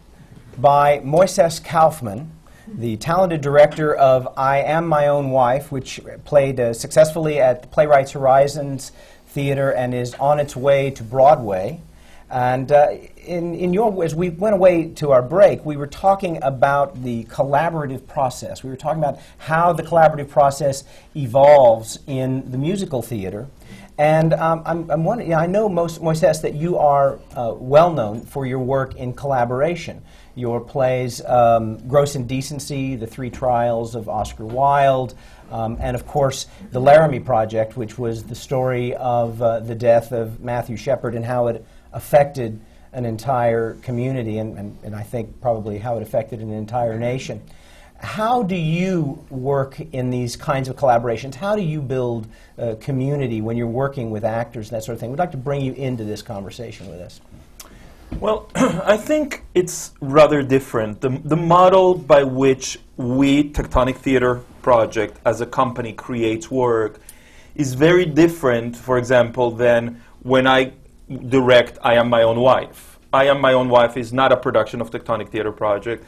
by Moises Kaufman, the talented director of I Am My Own Wife, which played uh, successfully at the Playwrights Horizons Theater and is on its way to Broadway. And uh, in, in your, as we went away to our break, we were talking about the collaborative process. We were talking about how the collaborative process evolves in the musical theater. And um, I'm, I'm wondering, I know, most, Moises, that you are uh, well known for your work in collaboration. Your plays, um, Gross Indecency, The Three Trials of Oscar Wilde, Um, and of course, The Laramie Project, which was the story of uh, the death of Matthew Shepard and how it affected an entire community, and, and, and I think probably how it affected an entire nation. How do you work in these kinds of collaborations? How do you build a community when you're working with actors and that sort of thing? We'd like to bring you into this conversation with us. Well, I think it's rather different. The, the model by which we, Tectonic Theatre Project, as a company creates work is very different, for example, than when I direct I Am My Own Wife. I Am My Own Wife is not a production of Tectonic Theatre Project.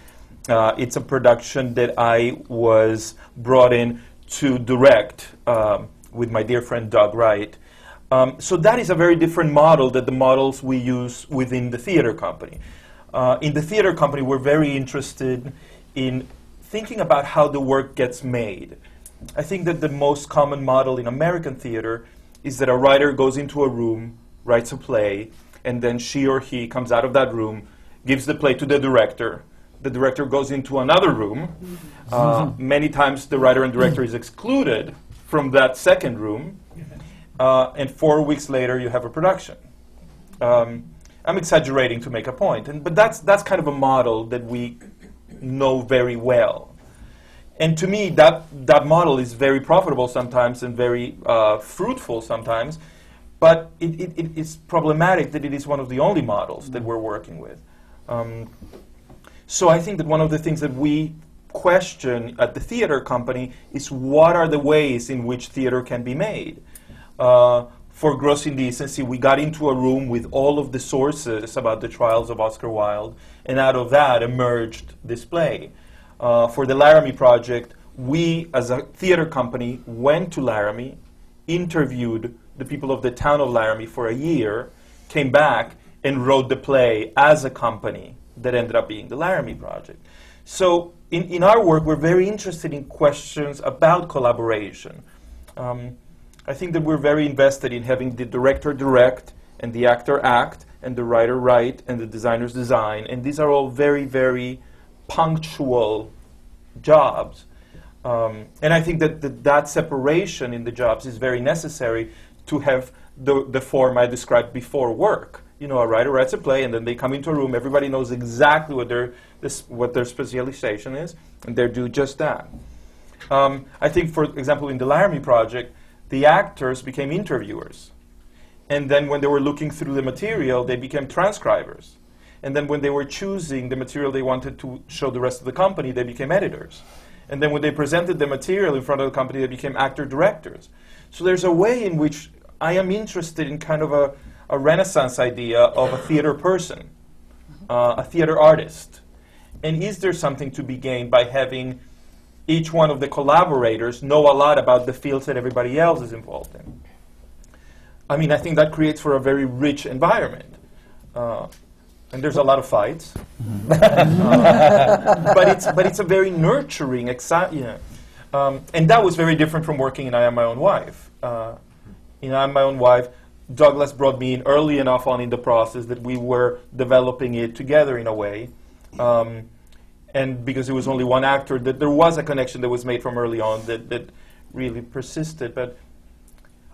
Uh, it's a production that I was brought in to direct um, with my dear friend Doug Wright. Um, so that is a very different model than the models we use within the theater company. Uh, in the theater company, we're very interested in thinking about how the work gets made. I think that the most common model in American theater is that a writer goes into a room, writes a play, and then she or he comes out of that room, gives the play to the director. The director goes into another room. Uh, many times the writer and director is excluded from that second room. Uh, and four weeks later, you have a production. Um, I'm exaggerating to make a point, and, but that's, that's kind of a model that we know very well. And to me, that, that model is very profitable sometimes and very uh, fruitful sometimes, but it, it, it is problematic that it is one of the only models that we're working with. Um, so I think that one of the things that we question at the theater company is what are the ways in which theater can be made? Uh, for Gross Indecency, we got into a room with all of the sources about the trials of Oscar Wilde, and out of that emerged this play. Uh, for the Laramie Project, we, as a theater company, went to Laramie, interviewed the people of the town of Laramie for a year, came back, and wrote the play as a company that ended up being the Laramie Project. So in, in our work, we're very interested in questions about collaboration. Um, I think that we're very invested in having the director direct, and the actor act, and the writer write, and the designers design. And these are all very, very punctual jobs. Um, and I think that, that that separation in the jobs is very necessary to have the, the form I described before work. You know, a writer writes a play, and then they come into a room. Everybody knows exactly what their, this, what their specialization is, and they do just that. Um, I think, for example, in the Laramie Project, the actors became interviewers. And then when they were looking through the material, they became transcribers. And then when they were choosing the material they wanted to show the rest of the company, they became editors. And then when they presented the material in front of the company, they became actor-directors. So there's a way in which I am interested in kind of a, a Renaissance idea of a theater person, uh, a theater artist. And is there something to be gained by having each one of the collaborators know a lot about the fields that everybody else is involved in? I mean, I think that creates for a very rich environment. Uh, and there's a lot of fights. Mm-hmm. uh, but, it's, but it's a very nurturing, exciting. You know, um, and that was very different from working in I Am My Own Wife. Uh, in I Am My Own Wife, Douglas brought me in early enough on in the process that we were developing it together in a way. Um, And because it was only one actor, that there was a connection that was made from early on that, that really persisted. But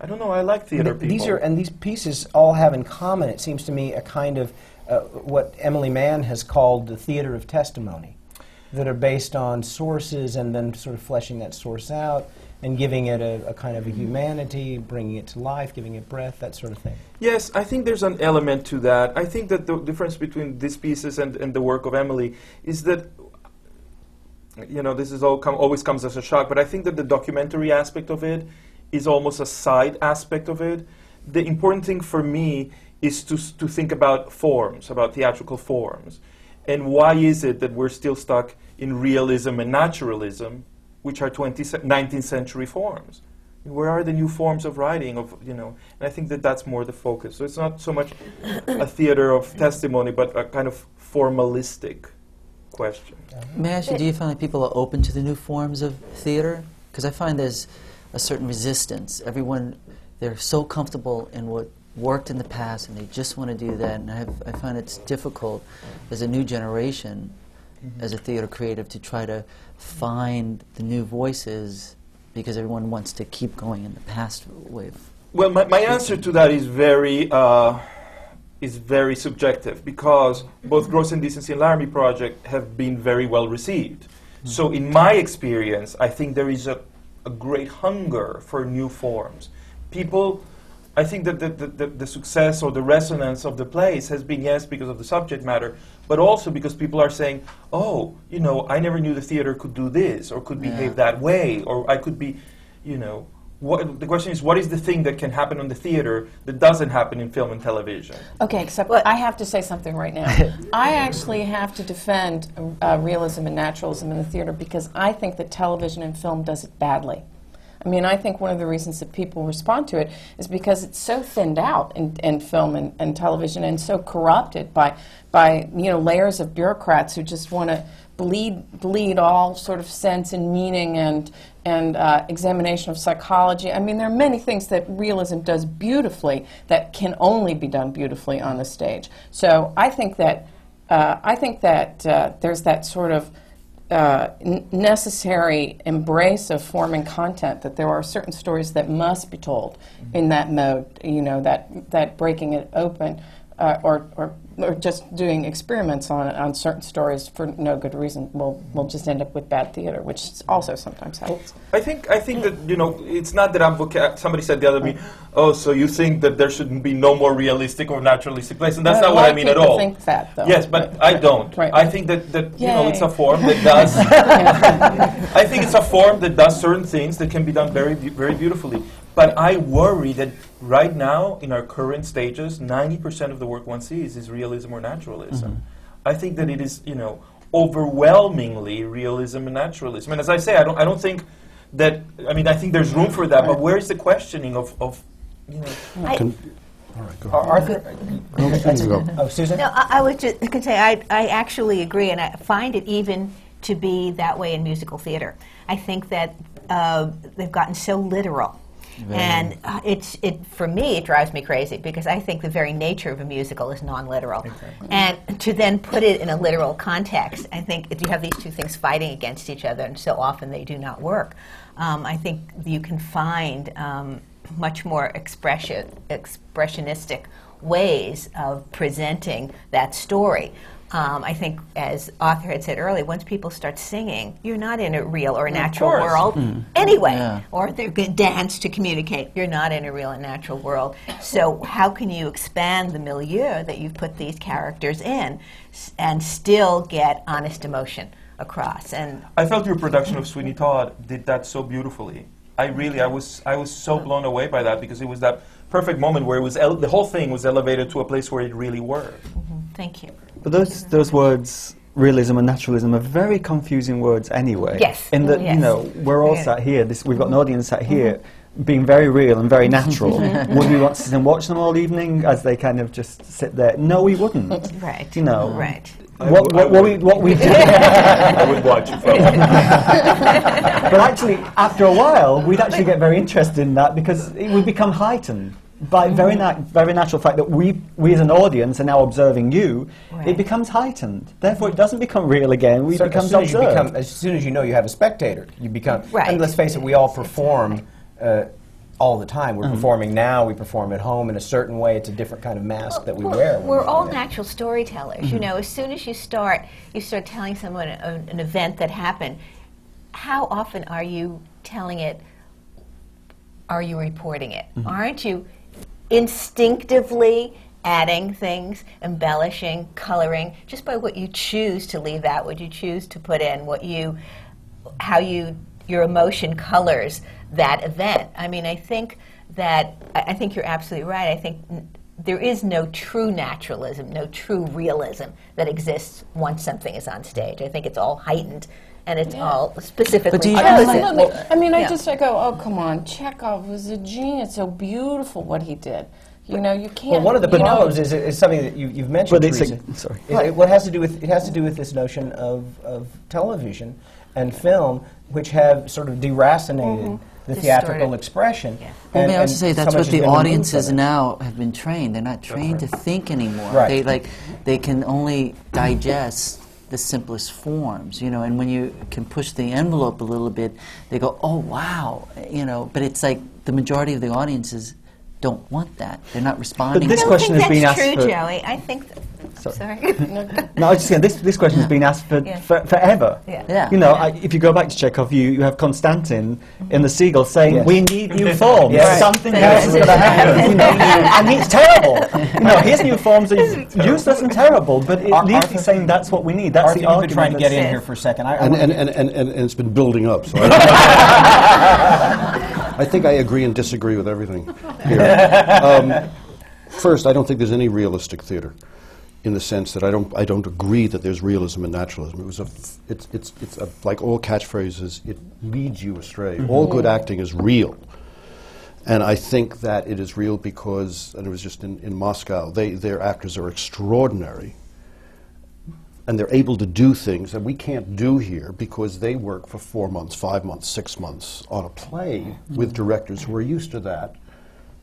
I don't know, I like theater people. These are, and these pieces all have in common, it seems to me, a kind of uh, what Emily Mann has called the theater of testimony, that are based on sources and then sort of fleshing that source out and giving it a, a kind of a humanity, bringing it to life, giving it breath, that sort of thing. Yes, I think there's an element to that. I think that the difference between these pieces and, and the work of Emily is that, you know, this is all com always comes as a shock, but I think that the documentary aspect of it is almost a side aspect of it. The important thing for me is to, s to think about forms, about theatrical forms. And why is it that we're still stuck in realism and naturalism, which are twentieth, nineteenth century forms? Where are the new forms of writing? Of, you know, and I think that that's more the focus. So it's not so much a theater of testimony, but a kind of formalistic question. May I ask you, do you find that people are open to the new forms of theater? Because I find there's a certain resistance. Everyone, they're so comfortable in what worked in the past, and they just want to do that. And I, have, I find it's difficult as a new generation, mm-hmm. as a theater creative, to try to find the new voices because everyone wants to keep going in the past wave. Well, my, my answer to that is very uh, is very subjective, because both Gross Indecency and Laramie Project have been very well received. Mm-hmm. So in my experience, I think there is a, a great hunger for new forms. People, I think that the, the, the success or the resonance of the plays has been, yes, because of the subject matter, but also because people are saying, oh, you know, I never knew the theater could do this, or could yeah. behave that way, or I could be, you know. What, the question is, what is the thing that can happen on the theater that doesn't happen in film and television? Okay, except well, I have to say something right now. I actually have to defend uh, realism and naturalism in the theater, because I think that television and film does it badly. I mean, I think one of the reasons that people respond to it is because it's so thinned out in, in film and, and television, and so corrupted by, by you know, layers of bureaucrats who just want to bleed, bleed all sort of sense and meaning and, and uh, examination of psychology. I mean, there are many things that realism does beautifully that can only be done beautifully on the stage. So I think that, uh, I think that uh, there's that sort of Uh, n necessary embrace of form and content, that there are certain stories that must be told mm-hmm. in that mode, you know, that, that breaking it open uh, or, or, or just doing experiments on, on certain stories for no good reason will mm-hmm. will just end up with bad theater, which also sometimes happens. I think, I think that, you know, it's not that I'm voca somebody said the other right. me, oh, so you think that there shouldn't be no more realistic or naturalistic plays, and that's no, not what I mean at all. Think that, though. Yes, but right. I don't. Right. I think that, that you know, it's a form that does I think it's a form that does certain things that can be done very, very beautifully. But I worry that right now, in our current stages, ninety percent of the work one sees is realism or naturalism. Mm-hmm. I think that it is, you know, overwhelmingly realism and naturalism. And as I say, I don't, I don't think that, I mean, I think there's room for that, but where is the questioning of, of you know... I All right, go ahead. Arthur? Okay. Oh, Susan? No, I, I would just could say I, I actually agree, and I find it even to be that way in musical theater. I think that uh, they've gotten so literal. Very and uh, it's, it, for me, it drives me crazy, because I think the very nature of a musical is non-literal. Exactly. And to then put it in a literal context, I think if you have these two things fighting against each other, and so often they do not work, um, I think you can find um, much more expression, expressionistic ways of presenting that story. Um, I think, as Arthur had said earlier, once people start singing, you're not in a real or a natural world mm. anyway. Yeah. Or they're going to dance to communicate. You're not in a real and natural world. So how can you expand the milieu that you've put these characters in s and still get honest emotion across? And I felt your production of Sweeney Todd did that so beautifully. I really, I was, I was so blown away by that, because it was that perfect moment where it was el the whole thing was elevated to a place where it really worked. Mm-hmm. Thank you. But those those words, realism and naturalism, are very confusing words anyway. Yes. In that, yes. you know, we're all yeah. sat here. This, we've got an audience sat here, mm-hmm. being very real and very natural. Would we want to sit and watch them all evening as they kind of just sit there? No, we wouldn't. Right. You know. Right. What, what, what we what we do? I would watch it. But actually, after a while, we'd actually get very interested in that, because it would become heightened. By very, na very natural fact that we, we as an audience are now observing you, right. it becomes heightened. Therefore, it doesn't become real again. We so become as observed. As, become, as soon as you know you have a spectator, you become. Right. And let's face it, we all perform uh, all the time. We're mm. performing now. We perform at home in a certain way. It's a different kind of mask well, that we well, wear. We're, we're all natural storytellers. Mm. You know, as soon as you start, you start telling someone a, an event that happened. How often are you telling it? Are you reporting it? Mm. Aren't you? Instinctively adding things, embellishing, coloring, just by what you choose to leave out, what you choose to put in, what you, how you, your emotion colors that event. I mean, I think that, I, I think you're absolutely right. I think n there is no true naturalism, no true realism that exists once something is on stage. I think it's all heightened. And it's yeah. all specifically. But do you yeah, I, well, I mean, yeah. I just I go, oh come on, Chekhov was a genius. So beautiful what he did. You but know, you can't. Well, one of the problems is, is something that you, you've mentioned. But it's a, sorry. It, right. it, what has to do with it has to do with this notion of of television and film, which have sort of deracinated mm-hmm. the theatrical distorted. Expression. Yeah. Well, may I also say that's so what the audiences now have been trained. They're not trained right. to think anymore. Right. They like they can only digest. The simplest forms, you know, and when you can push the envelope a little bit, they go, oh, wow, you know, but it's like the majority of the audiences don't want that. They're not responding. But this question has been asked. I don't think that's true, Joey. I think. Sorry. Sorry. No, I was just saying this. This question yeah. has been asked for, yeah. for forever. Yeah. yeah. You know, yeah. I, if you go back to Chekhov, you, you have Konstantin mm-hmm. in the Seagull saying, yes. "We need new forms. Yes. Right. Something else is going to happen." You know, and it's terrible. You know, his new forms are useless and terrible. But it Ar leaves Arthur, saying that's what we need. That's Arthur, the argument. Been trying to get in here for a second, I, I and, and, and, and, and and it's been building up. So I, I think I agree and disagree with everything here. Um, first, I don't think there's any realistic theater, in the sense that I don't, I don't agree that there's realism and naturalism. It was a, f it's, it's, it's a, like all catchphrases, it leads you astray. Mm-hmm. All good acting is real. And I think that it is real because, and it was just in, in Moscow, they, their actors are extraordinary. And they're able to do things that we can't do here because they work for four months, five months, six months on a play mm-hmm. with directors who are used to that.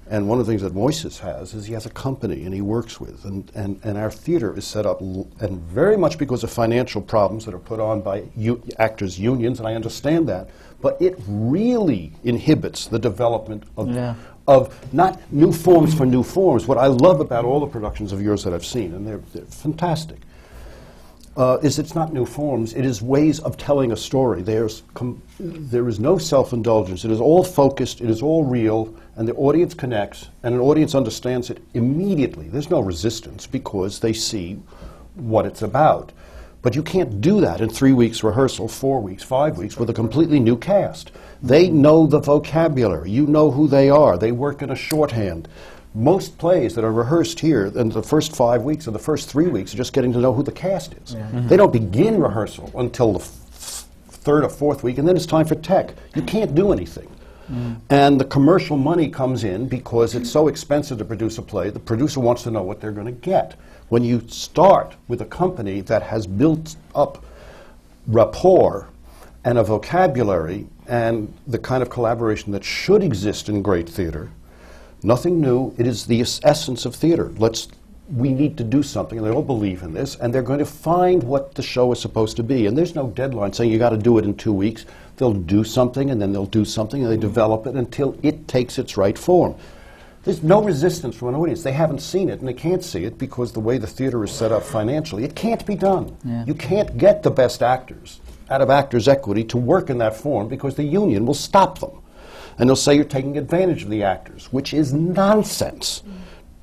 And one of the things that Moises has is he has a company and he works with. And, and, and our theater is set up, l and very much because of financial problems that are put on by u actors' unions, and I understand that, but it really inhibits the development of, yeah. of not new forms for new forms. What I love about all the productions of yours that I've seen, and they're, they're fantastic, uh, is it's not new forms, it is ways of telling a story. There's com there is no self-indulgence. It is all focused, it is all real, and the audience connects, and an audience understands it immediately. There's no resistance because they see what it's about. But you can't do that in three weeks rehearsal, four weeks, five weeks with a completely new cast. They know the vocabulary. You know who they are. They work in a shorthand. Most plays that are rehearsed here in the first five weeks or the first three weeks are just getting to know who the cast is. Yeah. Mm-hmm. They don't begin rehearsal until the f third or fourth week, and then it's time for tech. You can't do anything. Mm. And the commercial money comes in because it's so expensive to produce a play. The producer wants to know what they're going to get. When you start with a company that has built up rapport and a vocabulary and the kind of collaboration that should exist in great theater, nothing new. It is the essence of theater. Let's, we need to do something, and they all believe in this, and they're going to find what the show is supposed to be. And there's no deadline saying you got to do it in two weeks. They'll do something, and then they'll do something, and they develop it until it takes its right form. There's no resistance from an audience. They haven't seen it, and they can't see it because the way the theater is set up financially, it can't be done. Yeah. You can't get the best actors out of Actors' Equity to work in that form because the union will stop them. And they'll say you're taking advantage of the actors, which is nonsense. Mm.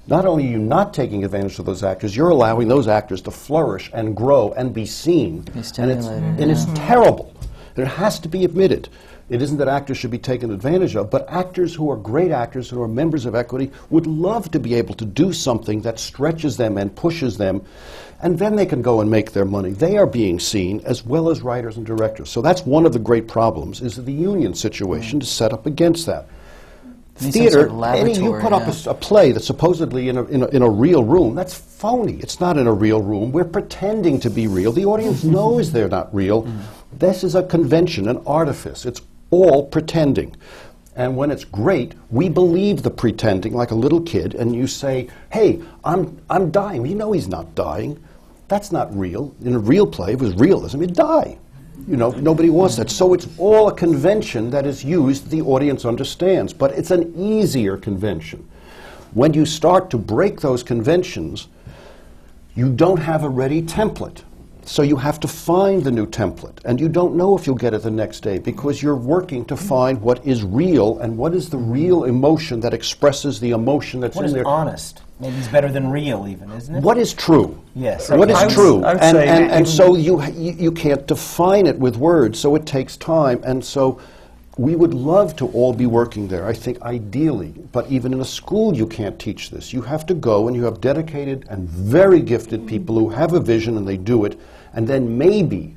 Not only are you not taking advantage of those actors, you're allowing those actors to flourish and grow and be seen. It's and it's, and yeah. it's terrible. It has to be admitted. It isn't that actors should be taken advantage of, but actors who are great actors, who are members of Equity, would love to be able to do something that stretches them and pushes them, and then they can go and make their money. They are being seen as well as writers and directors. So that's one of the great problems, is the union situation is set up against that. Theater, any, you put yeah. up a, a play that's supposedly in a, in, a, in a real room, that's phony. It's not in a real room. We're pretending to be real. The audience knows they're not real. Mm. This is a convention, an artifice. It's all pretending. And when it's great, we believe the pretending like a little kid, and you say, hey, I'm, I'm dying. You know he's not dying. That's not real. In a real play, if it was realism, he'd die. You know, nobody wants that. So it's all a convention that is used, the audience understands. But it's an easier convention. When you start to break those conventions, you don't have a ready template. So you have to find the new template. And you don't know if you'll get it the next day because you're working to find what is real and what is the real emotion that expresses the emotion that's in there. What is honest? Maybe it's better than real even, isn't it? What is true? Yes. What is true? And, and, and so you, you, you can't define it with words, so it takes time. And so we would love to all be working there, I think, ideally. But even in a school, you can't teach this. You have to go, and you have dedicated and very gifted people who have a vision, and they do it. And then maybe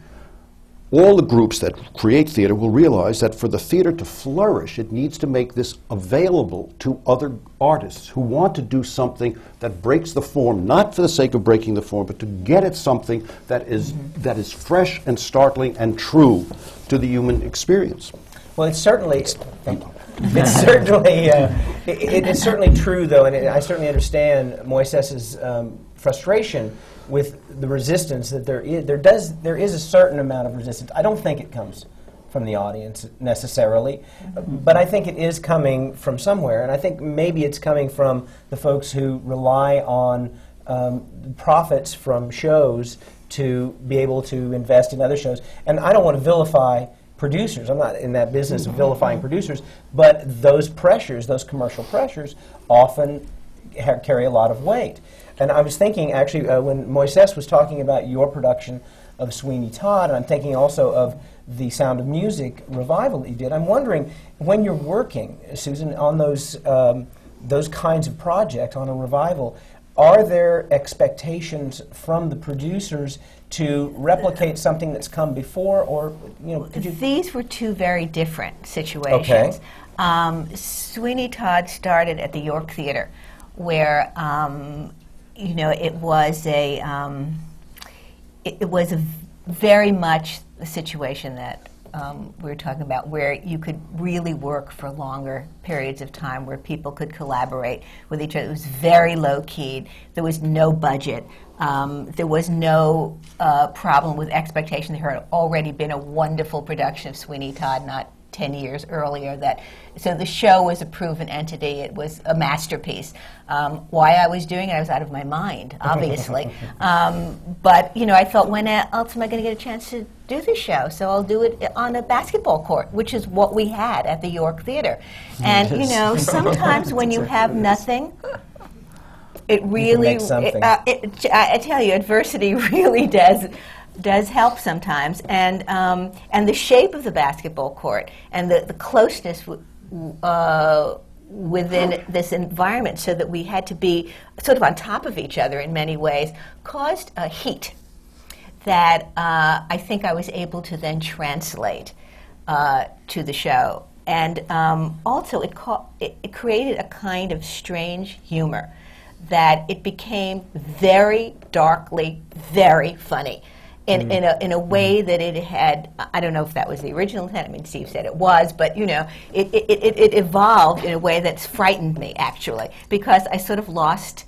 all the groups that create theater will realize that for the theater to flourish, it needs to make this available to other artists who want to do something that breaks the form, not for the sake of breaking the form, but to get at something that is, mm-hmm. that is fresh and startling and true to the human experience. Well, it's certainly, thank you. It's certainly, uh, it, it, it's certainly true, though, and it, I certainly understand Moises's um, frustration with the resistance that there is. There does there is a certain amount of resistance. I don't think it comes from the audience necessarily, mm-hmm. but I think it is coming from somewhere, and I think maybe it's coming from the folks who rely on um, profits from shows to be able to invest in other shows. And I don't want to vilify producers. I'm not in that business of vilifying producers, but those pressures, those commercial pressers, often ha carry a lot of weight. And I was thinking, actually, uh, when Moises was talking about your production of Sweeney Todd, and I'm thinking also of the Sound of Music revival that you did, I'm wondering, when you're working, Susan, on those, um, those kinds of projects, on a revival, are there expectations from the producers to replicate something that's come before, or, you know, could you? These were two very different situations. Okay. Um, Sweeney Todd started at the York Theatre, where, um, you know, it was a, um, it, it was a very much the situation that Um, we were talking about, where you could really work for longer periods of time, where people could collaborate with each other. It was very low-keyed. There was no budget. Um, there was no uh, problem with expectation. There had already been a wonderful production of Sweeney Todd not ten years earlier. That so the show was a proven entity. It was a masterpiece. Um, why I was doing it, I was out of my mind, obviously. um, but you know, I thought, when else am I going to get a chance to do this show? So I'll do it on a basketball court, which is what we had at the York Theater. And yes. you know, sometimes when you have nothing, it really, it, uh, it, I, I tell you, adversity really does does help sometimes. And um, and the shape of the basketball court and the, the closeness w uh, within this environment, so that we had to be sort of on top of each other in many ways, caused a heat that uh, I think I was able to then translate uh, to the show. And um, also it, it, it created a kind of strange humor, that it became very darkly, very funny in, mm. in, a, in a way that it had, I don't know if that was the original intent. I mean, Steve said it was, but you know, it, it, it, it evolved in a way that's frightened me, actually, because I sort of lost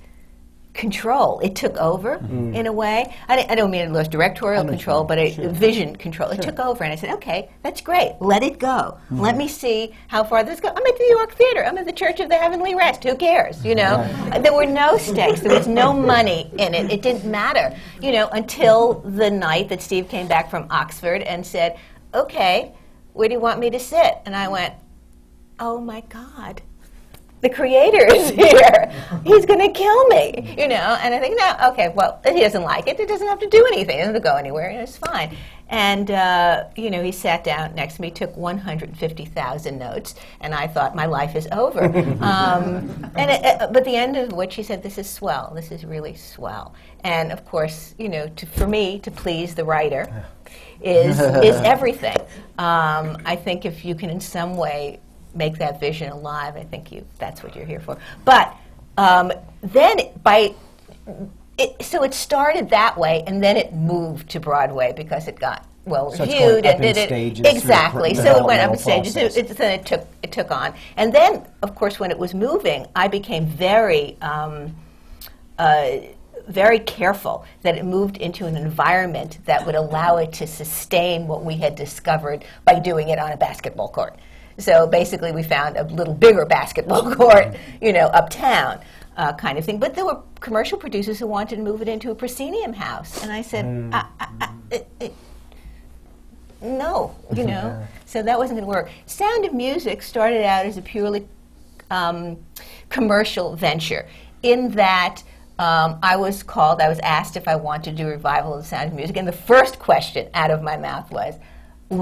control. It took over, mm. in a way. I, I don't mean it lost directorial control, but it, sure. vision control. Sure. It took over, and I said, okay, that's great. Let it go. Mm. Let me see how far this goes. I'm at the New York Theater. I'm at the Church of the Heavenly Rest. Who cares, you know? Right. There were no stakes. There was no money in it. It didn't matter, you know, until the night that Steve came back from Oxford and said, okay, where do you want me to sit? And I went, oh, my God. The creator is here. He's going to kill me, you know. And I think, no, okay, well, he doesn't like it. It doesn't have to do anything. It doesn't go anywhere. You know, it's fine. And, uh, you know, he sat down next to me, took one hundred fifty thousand notes, and I thought, my life is over. um, and it, uh, but the end of which he said, this is swell. This is really swell. And, of course, you know, to, for me, to please the writer is, is everything. Um, I think if you can in some way make that vision alive, I think you, that's what you're here for. But um, then by, it, so it started that way, and then it moved to Broadway because it got well so reviewed. And did it, exactly, so it went up in stages, it, it, then it took, it took on. And then, of course, when it was moving, I became very, um, uh, very careful that it moved into an environment that would allow it to sustain what we had discovered by doing it on a basketball court. So basically, we found a little bigger basketball court, you know, uptown, uh, kind of thing. But there were commercial producers who wanted to move it into a proscenium house, and I said, mm. I, I, I, it, it, no, you know. So that wasn't going to work. Sound of Music started out as a purely um, commercial venture, in that um, I was called, I was asked if I wanted to do a revival of the Sound of Music, and the first question out of my mouth was,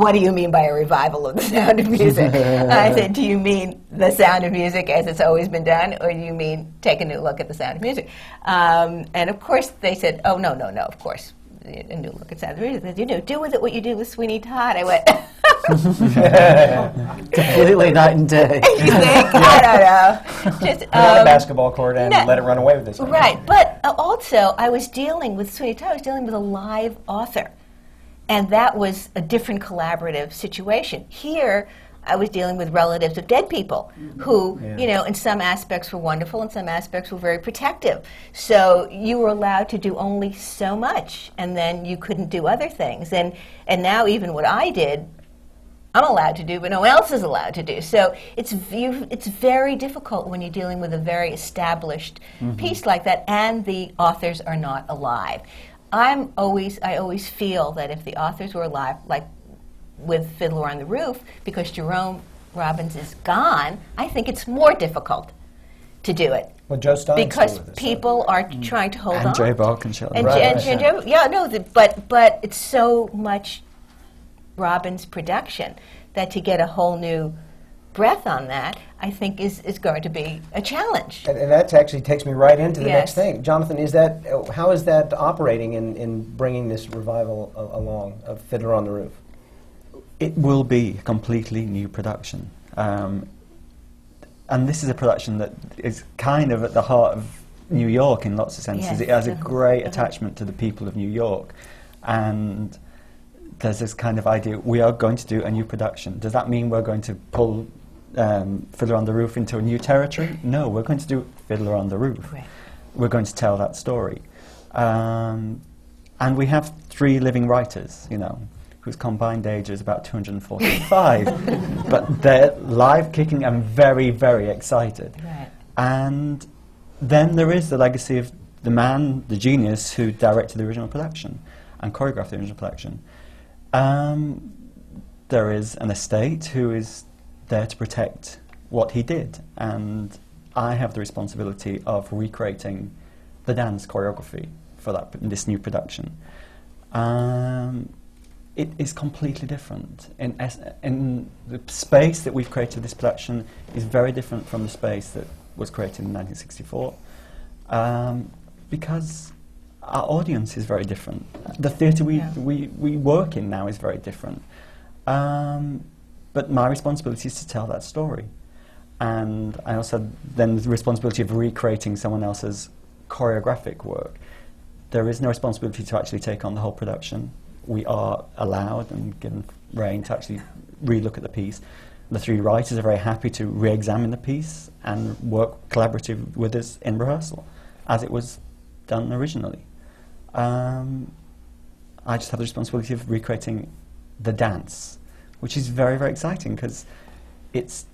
what do you mean by a revival of the Sound of Music? I said, do you mean the Sound of Music as it's always been done, or do you mean take a new look at the Sound of Music? Um, and of course they said, oh, no, no, no, of course, a new look at Sound of Music. They said, you know, do with it what you did with Sweeney Todd. I went, completely night and day. You think? I don't know. Just, um, on a basketball court and no, let it run away with this. Right, but uh, also I was dealing with Sweeney Todd, I was dealing with a live author. And that was a different collaborative situation. Here, I was dealing with relatives of dead people who, yeah. you know, in some aspects were wonderful, in some aspects were very protective. So you were allowed to do only so much, and then you couldn't do other things. And, and now even what I did I'm allowed to do, but no one else is allowed to do. So it's v it's very difficult when you're dealing with a very established mm-hmm. piece like that, and the authors are not alive. I'm always I always feel that if the authors were alive, like with Fiddler on the Roof, because Jerome Robbins is gone, I think it's more difficult to do it. Well, Joe Stein's because people are mm. trying to hold and on. Jay Balkinshaw. And right, Jay right. Balkinshaw. Yeah, no, the, but but it's so much Robbins production that to get a whole new breath on that, I think is, is going to be a challenge. And, and that actually takes me right into the yes. next thing. Jonathan, is that, how is that operating in, in bringing this revival a along of Fiddler on the Roof? It will be a completely new production. Um, and this is a production that is kind of at the heart of New York in lots of senses. Yes. It has a great attachment to the people of New York. And there's this kind of idea, we are going to do a new production. Does that mean we're going to pull um, Fiddler on the Roof into a new territory? No, we're going to do Fiddler on the Roof. Right. We're going to tell that story. Um, and we have three living writers, you know, whose combined age is about two hundred forty-five, but they're live kicking and very, very excited. Right. And then there is the legacy of the man, the genius, who directed the original production and choreographed the original production. Um, there is an estate who is there to protect what he did, and I have the responsibility of recreating the dance choreography for that, this new production. Um, It is completely different. In, es in the space that we've created, this production is very different from the space that was created in nineteen sixty-four, um, because our audience is very different. The theatre we, yeah. we, we work in now is very different. Um, but my responsibility is to tell that story. And I also then have the responsibility of recreating someone else's choreographic work. There is no responsibility to actually take on the whole production. We are allowed and given rein to actually re-look at the piece. The three writers are very happy to re-examine the piece and work collaboratively with us in rehearsal, as it was done originally. Um, I just have the responsibility of recreating the dance, which is very, very exciting, because it's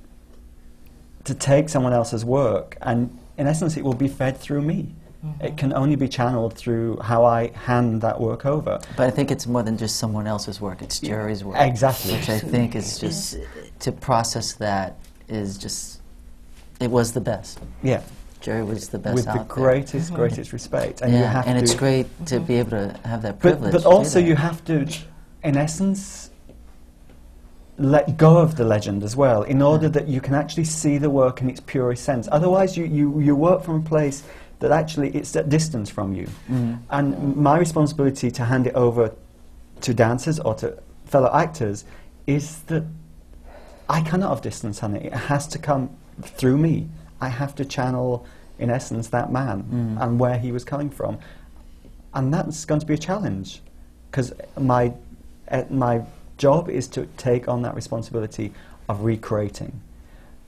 to take someone else's work, and in essence it will be fed through me. It can only be channeled through how I hand that work over. But I think it's more than just someone else's work, it's Jerry's work. Exactly. Which I think is just, to process that is just, it was the best. Yeah. Jerry was the best With out the greatest, there. greatest respect. And, yeah, you have and to it's great to be able to have that privilege. But, but also you have to, in essence, let go of the legend as well, in order yeah. that you can actually see the work in its purest sense. Otherwise you, you, you work from a place that actually it's at distance from you. Mm. And my responsibility to hand it over to dancers or to fellow actors is that I cannot have distance on it. It has to come through me. I have to channel, in essence, that man mm. and where he was coming from. And that's going to be a challenge, because my, uh, my job is to take on that responsibility of recreating,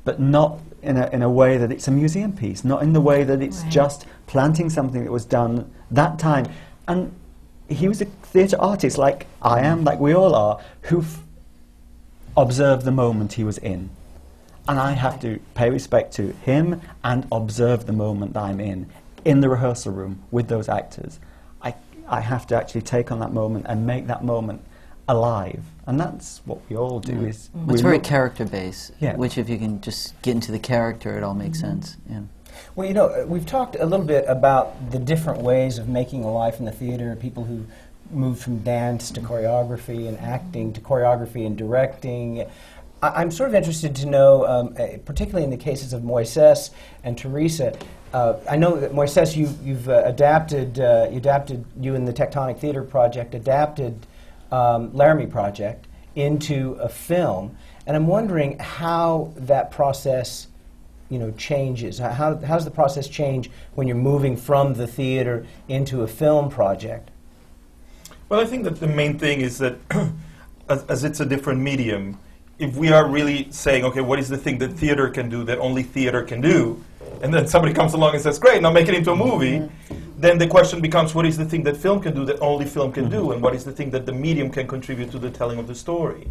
but not in a, in a way that it's a museum piece, not in the way that it's right. just planting something that was done that time. And he was a theatre artist, like I am, like we all are, who f observed the moment he was in. And I have to pay respect to him and observe the moment that I'm in, in the rehearsal room with those actors. I, I have to actually take on that moment and make that moment alive, and that's what we all do. Mm. Is well, it's very character-based. Yeah. Which, if you can just get into the character, it all makes sense. Yeah. Well, you know, uh, we've talked a little bit about the different ways of making a life in the theater. People who move from dance to choreography and acting to choreography and directing. I I'm sort of interested to know, um, uh, particularly in the cases of Moises and Teresa. Uh, I know that Moises, you you've uh, adapted, uh, you adapted, you and the Tectonic Theatre Project adapted. Um, Laramie Project into a film, and I'm wondering how that process, you know, changes. How does the process change when you're moving from the theater into a film project? Well, I think that the main thing is that as, as it's a different medium, if we are really saying, okay, what is the thing that theater can do that only theater can do, and then somebody comes along and says, great, now make it into a movie, mm-hmm. then the question becomes, what is the thing that film can do that only film can mm-hmm. do, and what is the thing that the medium can contribute to the telling of the story?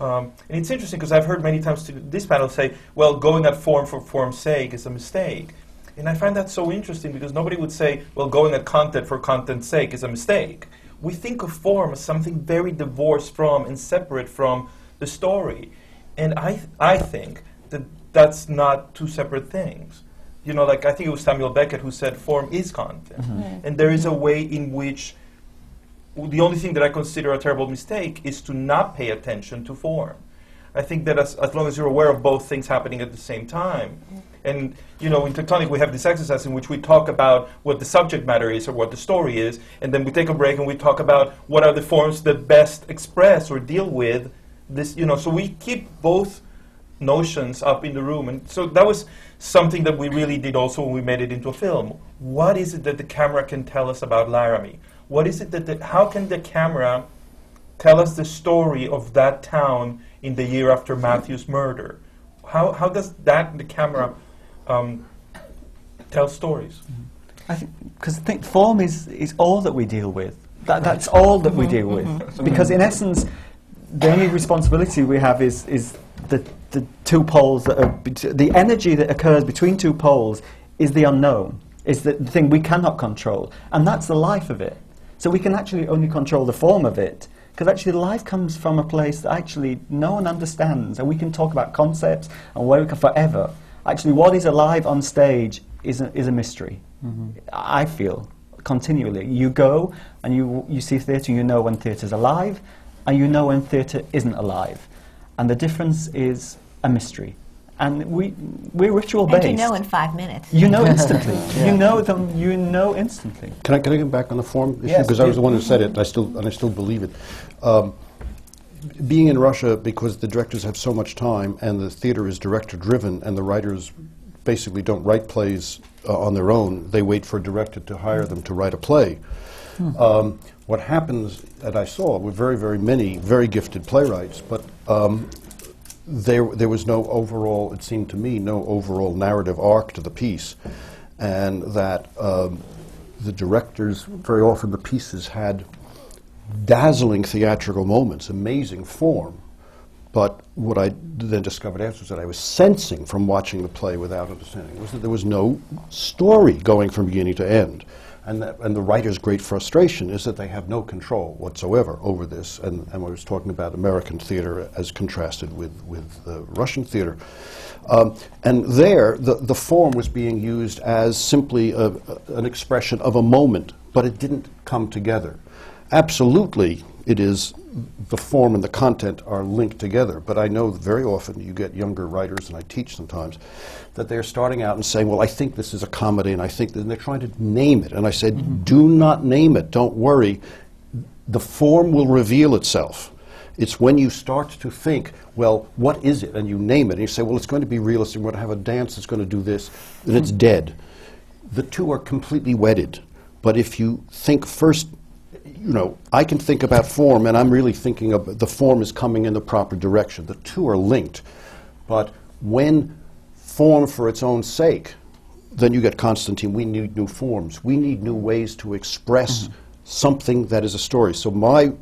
Um, and it's interesting because I've heard many times to this panel say, well, going at form for form's sake is a mistake. And I find that so interesting because nobody would say, well, going at content for content's sake is a mistake. We think of form as something very divorced from and separate from the story. And I, th I think that that's not two separate things. You know, like I think it was Samuel Beckett who said form is content. Mm-hmm. Right. And there is a way in which the only thing that I consider a terrible mistake is to not pay attention to form. I think that as, as long as you're aware of both things happening at the same time, mm-hmm. and you know, in Tectonic we have this exercise in which we talk about what the subject matter is or what the story is, and then we take a break and we talk about what are the forms that best express or deal with this, you know, so we keep both notions up in the room. And so that was something that we really did also when we made it into a film. What is it that the camera can tell us about Laramie? What is it that, the, how can the camera tell us the story of that town in the year after Matthew's murder? How, how does that, the camera, um, tell stories? I think, because I think form is, is all that we deal with. That, that's all that we deal with. Because in essence, the only responsibility we have is, is the, the two poles, that are the energy that occurs between two poles is the unknown, is the thing we cannot control. And that's the life of it. So we can actually only control the form of it. Because actually life comes from a place that actually no one understands, and we can talk about concepts and where we can forever. Actually what is alive on stage is a, is a mystery, mm-hmm. I feel, continually. You go and you, you see theatre, you know when theatre's alive, and you know when theatre isn't alive. And the difference is a mystery. And we, we're ritual-based. And you know in five minutes. You know instantly. Yeah. You know them. You know instantly. Can I, can I get back on the form issue? Yes, because I was the one who said it, and I still, and I still believe it. Um, being in Russia, because the directors have so much time, and the theater is director-driven, and the writers basically don't write plays uh, on their own. They wait for a director to hire them to write a play. Hmm. Um, what happens, that I saw, were very, very many very gifted playwrights, but um, There, there was no overall, it seemed to me, no overall narrative arc to the piece, and that um, the directors, very often the pieces had dazzling theatrical moments, amazing form, but what I then discovered afterwards that I was sensing from watching the play without understanding was that there was no story going from beginning to end. And, that, and the writer's great frustration is that they have no control whatsoever over this. And, and I was talking about American theater as contrasted with, with uh, Russian theater. Um, and there, the, the form was being used as simply a, a, an expression of a moment, but it didn't come together. Absolutely, it is the form and the content are linked together. But I know very often you get younger writers, and I teach sometimes, that they're starting out and saying, well, I think this is a comedy, and I think that, and they're trying to name it. And I said, mm-hmm. do not name it. Don't worry. The form will reveal itself. It's when you start to think, well, what is it? And you name it. And you say, well, it's going to be realistic. We're going to have a dance that's going to do this. And it's dead. The two are completely wedded. But if you think first, you know, I can think about form, and I'm really thinking of the form is coming in the proper direction. The two are linked. But when form for its own sake, then you get Constantine. We need new forms. We need new ways to express mm-hmm. something that is a story. So my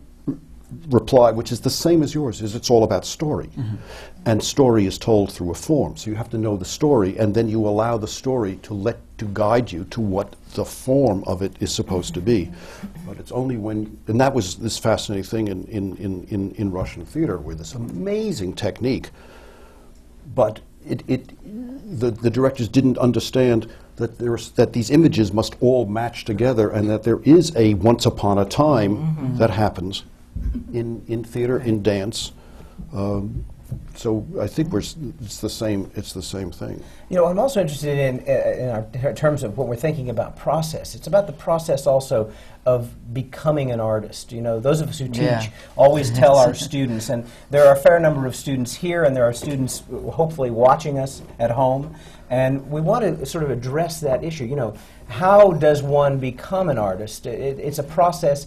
reply, which is the same as yours, is it's all about story. Mm-hmm. And story is told through a form. So you have to know the story, and then you allow the story to let to guide you to what the form of it is supposed to be. But it's only when, and that was this fascinating thing in, in, in, in, in Russian theater with this amazing technique, but it, it, the, the directors didn't understand that, there's, that these images must all match together and that there is a once upon a time mm-hmm. that happens in, in theater, in dance. Um, So I think we're s it's the same. It's the same thing. You know, I'm also interested in, uh, in, our, in terms of what we're thinking about process. It's about the process also of becoming an artist. You know, those of us who teach yeah. always tell our students, and there are a fair number of students here, and there are students hopefully watching us at home, and we want to sort of address that issue. You know, how does one become an artist? It, it's a process.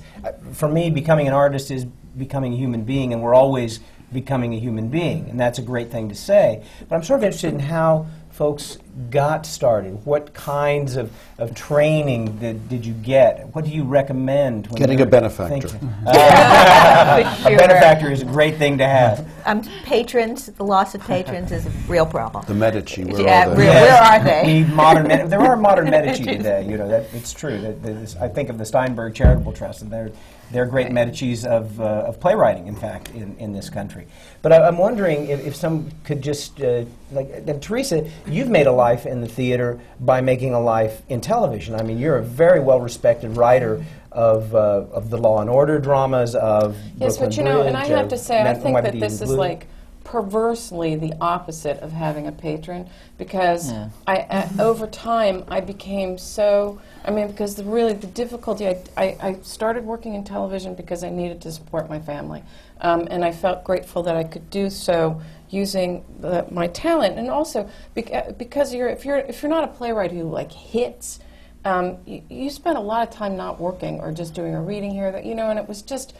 For me, becoming an artist is becoming a human being, and we're always becoming a human being, and that's a great thing to say. But I'm sort of interested in how folks got started? What kinds of, of training did, did you get? What do you recommend? When Getting a benefactor. Uh, sure. A benefactor is a great thing to have. Um, patrons, the loss of patrons is a real problem. The Medici, where yeah, are they? Where, where are they? The modern med there are modern Medici today, you know, that, it's true. That, that is, I think of the Steinberg Charitable Trust, and they're, they're great right. Medicis of, uh, of playwriting, in fact, in, in this country. But I, I'm wondering if, if some could just, uh, like, uh, Teresa, you've made a life in the theater by making a life in television. I mean, you're a very well-respected writer of, uh, of the Law and Order dramas, of Yes, Brooklyn but you Bridge, know, and I have to say, I think that this is, like, perversely the opposite of having a patron, because yeah. I, uh, over time, I became so, I mean, because the really the difficulty, I, I, I started working in television because I needed to support my family. Um, and I felt grateful that I could do so using the, my talent. And also, beca because you're, if, you're, if you're not a playwright who, like, hits, um, y you spend a lot of time not working or just doing a reading here, that, you know, and it was just,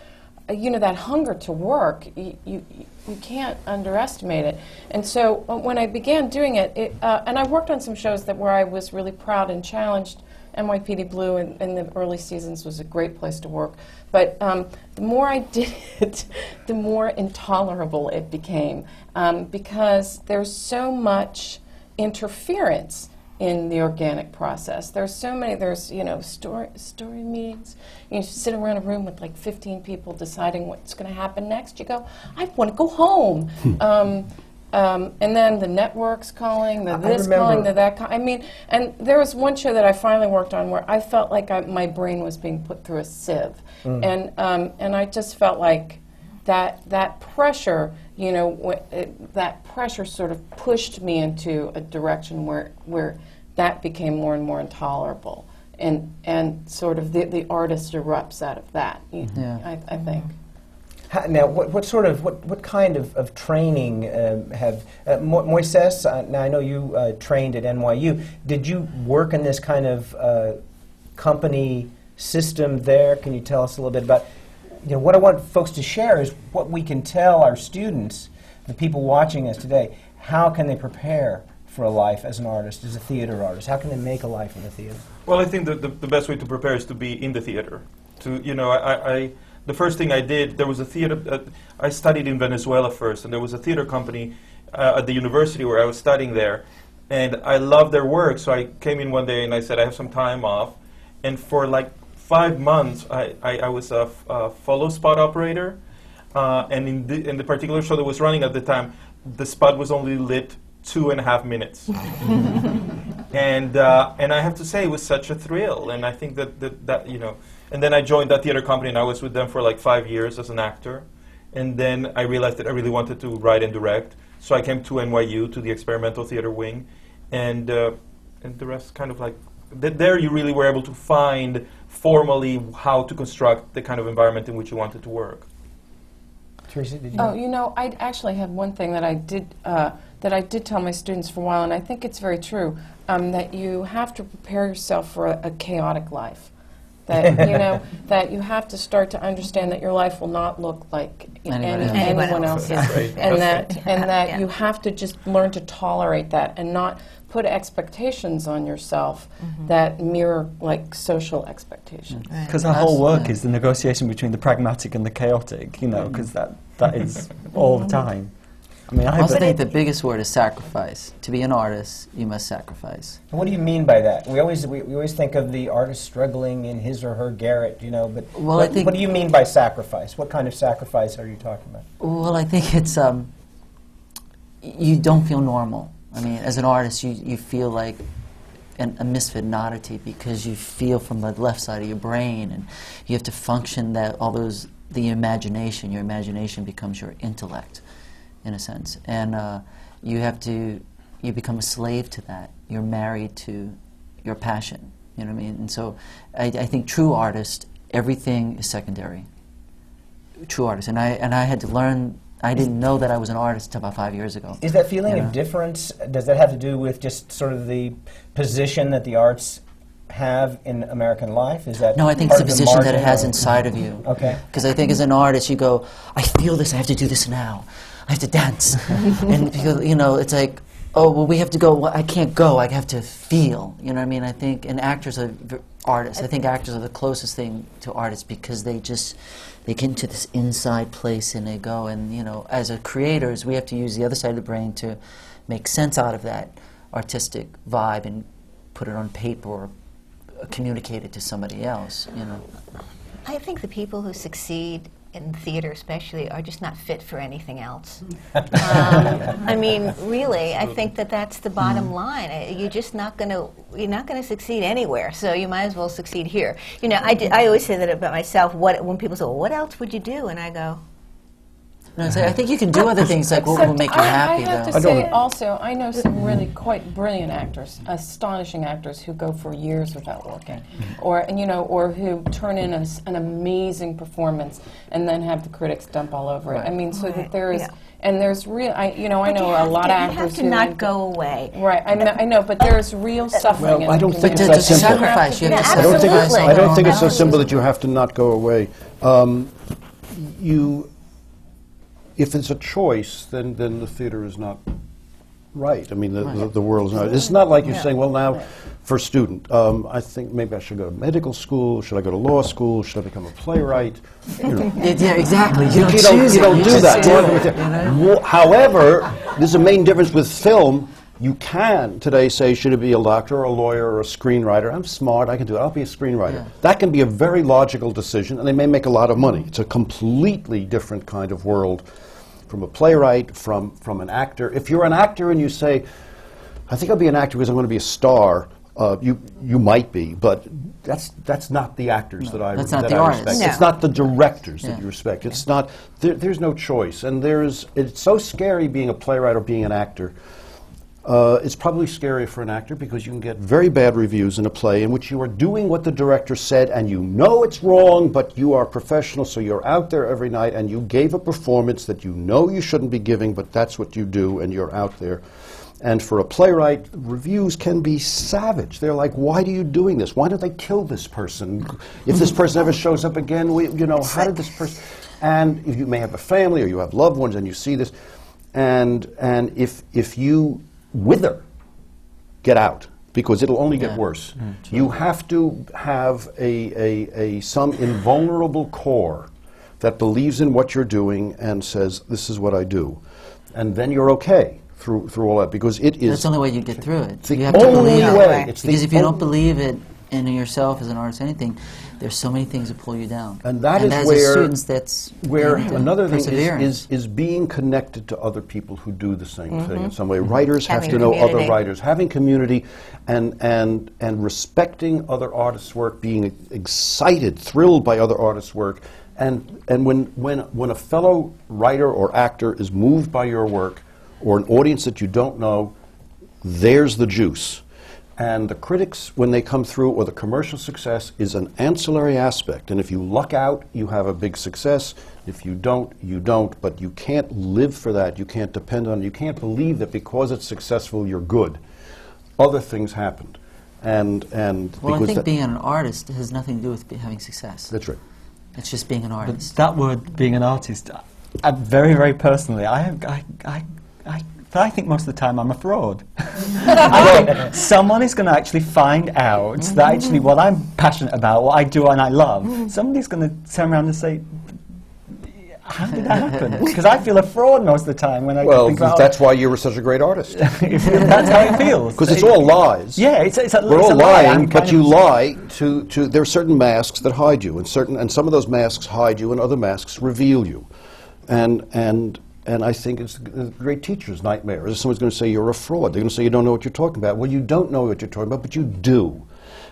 you know, that hunger to work, you, you, you can't underestimate it. And so uh, when I began doing it, it uh, and I worked on some shows that where I was really proud and challenged. N Y P D Blue in, in the early seasons was a great place to work. But um, the more I did it, the more intolerable it became, um, because there's so much interference in the organic process. There's so many, there's, you know, story, story meetings. You sit around a room with like fifteen people deciding what's going to happen next. You go, I want to go home. um, um, and then the network's calling, the I this remember. calling, the that calling. I mean, and there was one show that I finally worked on where I felt like I, my brain was being put through a sieve. Mm. And, um, and I just felt like that, that pressure, you know, w it, that pressure sort of pushed me into a direction where, where that became more and more intolerable. And, and sort of the, the artist erupts out of that, yeah. I, I think. How, now, what, what sort of, what, what kind of, of training uh, have, uh, Mo Moises, uh, now I know you uh, trained at N Y U. Did you work in this kind of uh, company system there? Can you tell us a little bit about, you know, what I want folks to share is what we can tell our students, the people watching us today, how can they prepare for a life as an artist, as a theater artist? How can they make a life in the theater? Well, I think the, the, the best way to prepare is to be in the theater. To, you know, I, I, the first thing I did, there was a theater, uh, I studied in Venezuela first, and there was a theater company uh, at the university where I was studying there, and I loved their work, so I came in one day and I said, I have some time off, and for like five months, I, I, I was a, f a follow spot operator, uh, and in the, in the particular show that was running at the time, the spot was only lit two and a half minutes. and, uh, and I have to say, it was such a thrill, and I think that, that, that, you know, and then I joined that theater company, and I was with them for like five years as an actor, and then I realized that I really wanted to write and direct, so I came to N Y U, to the experimental theater wing, and, uh, and the rest kind of like, th there you really were able to find formally how to construct the kind of environment in which you wanted to work. Teresa, did you? Oh, you know, I actually had one thing that I did uh, that I did tell my students for a while, and I think it's very true, um, that you have to prepare yourself for a, a chaotic life. That you know that you have to start to understand that your life will not look like anyone, any, else. anyone, anyone else's, right. and that right. and that yeah. you have to just learn to tolerate that and not put expectations on yourself mm-hmm. that mirror like social expectations. Because right. the whole work yeah. is the negotiation between the pragmatic and the chaotic, you know, because mm-hmm. that, that is all the time. I mean, I also think the biggest word is sacrifice. To be an artist, you must sacrifice. What do you mean by that? We always, we, we always think of the artist struggling in his or her garret, you know, but well, what, I think what do you mean by sacrifice? What kind of sacrifice are you talking about? Well, I think it's, um, you don't feel normal. I mean, as an artist, you, you feel like an, a misfit oddity because you feel from the left side of your brain, and you have to function that all those, the imagination, your imagination becomes your intellect, in a sense. And uh, you have to, you become a slave to that. You're married to your passion, you know what I mean? And so I, I think true artists, everything is secondary. True artists, and I, and I had to learn I didn't know that I was an artist until about five years ago. Is that feeling you know? of difference, does that have to do with just sort of the position that the arts have in American life? Is that No, I think it's the position that it has inside of you. Okay. Because I think as an artist you go, I feel this, I have to do this now. I have to dance. and, you know, it's like, oh, well, we have to go, well, I can't go, I have to feel, you know what I mean? I think, and actors are artists. I think actors are the closest thing to artists because they just, they get into this inside place and they go, and, you know, as a creators, we have to use the other side of the brain to make sense out of that artistic vibe and put it on paper or communicate it to somebody else, you know. I think the people who succeed in theater especially are just not fit for anything else. um, I mean, really, I think that that's the bottom mm-hmm. line. Uh, you're just not going to, you're not going to succeed anywhere, so you might as well succeed here. You know, I, d I always say that about myself, what, when people say, well, what else would you do? And I go... No, so I think you can do other things, like what will make you happy, though. I have to say also, I know some really quite brilliant actors, astonishing actors who go for years without working, or, you know, or who turn in a, an amazing performance and then have the critics dump all over it. I mean, so that there is... And there's real, I, you know, I know a lot of actors who... You have to not go away. Right, I know, I know, but there's real suffering. Well, I don't think it's that simple. I don't think it's so simple that you have to not go away. You... If it's a choice, then, then the theater is not right. I mean, the, right. the, the world is not. It's not like you're yeah. saying, well, now, right. for a student, um, I think maybe I should go to medical school. Should I go to law school? Should I become a playwright? You know. Yeah, exactly. You, you don't, don't, choose you don't you do that. Do it, you know? However, there's a main difference with film. You can today say, should it be a doctor or a lawyer or a screenwriter? I'm smart, I can do it, I'll be a screenwriter. Yeah. That can be a very logical decision, and they may make a lot of money. It's a completely different kind of world from a playwright, from, from an actor. If you're an actor and you say, I think I'll be an actor because I'm going to be a star, uh, you, you might be, but that's, that's not the actors no, that I, that's not that the I respect. No. It's not the directors yeah. that you respect. It's yeah. not, there, there's no choice. And there's, it's so scary being a playwright or being an actor. Uh, it's probably scarier for an actor because you can get very bad reviews in a play in which you are doing what the director said and you know it's wrong, but you are professional, so you're out there every night and you gave a performance that you know you shouldn't be giving, but that's what you do and you're out there. And for a playwright, reviews can be savage. They're like, why are you doing this? Why don't they kill this person? If this person ever shows up again, we, you know, how did this person... And you may have a family or you have loved ones and you see this. And, and if, if you... wither, get out, because it'll only yeah. get worse. Mm, you have to have a, a, a some invulnerable core that believes in what you're doing and says, this is what I do. And then you're okay through, through all that, because it is... That's the only way you get through it. The you have only to way. It. It's because the if you don't believe it in yourself as an artist, anything, there's so many things that pull you down. And that and is as where... students, that's... Where another thing is, is, is being connected to other people who do the same mm-hmm. thing in some way. Mm-hmm. Writers having have to know community. Other writers. Having community and, and, and respecting other artists' work, being excited, thrilled by other artists' work. And, and when, when, when a fellow writer or actor is moved by your work or an audience that you don't know, there's the juice. And the critics, when they come through, or the commercial success, is an ancillary aspect. And if you luck out, you have a big success. If you don't, you don't. But you can't live for that. You can't depend on it. You can't believe that because it's successful, you're good. Other things happened. And, and well, I think being an artist has nothing to do with having success. That's right. It's just being an artist. But that word, being an artist, I, very, very personally, I... I, I, I But I think most of the time I'm a fraud. I think someone is going to actually find out mm-hmm. that actually what I'm passionate about, what I do and I love, mm-hmm. somebody's going to turn around and say, how did that happen? Because I feel a fraud most of the time when I well, think about... Well, that's why you were such a great artist. That's how it feels. Because it's all lies. Yeah, it's, it's a, we're it's all a lie. lying, but you lie to, to... There are certain masks that hide you, and, certain, and some of those masks hide you and other masks reveal you. And... and And I think it's a great teacher's nightmare. Someone's going to say you're a fraud. They're going to say you don't know what you're talking about. Well, you don't know what you're talking about, but you do.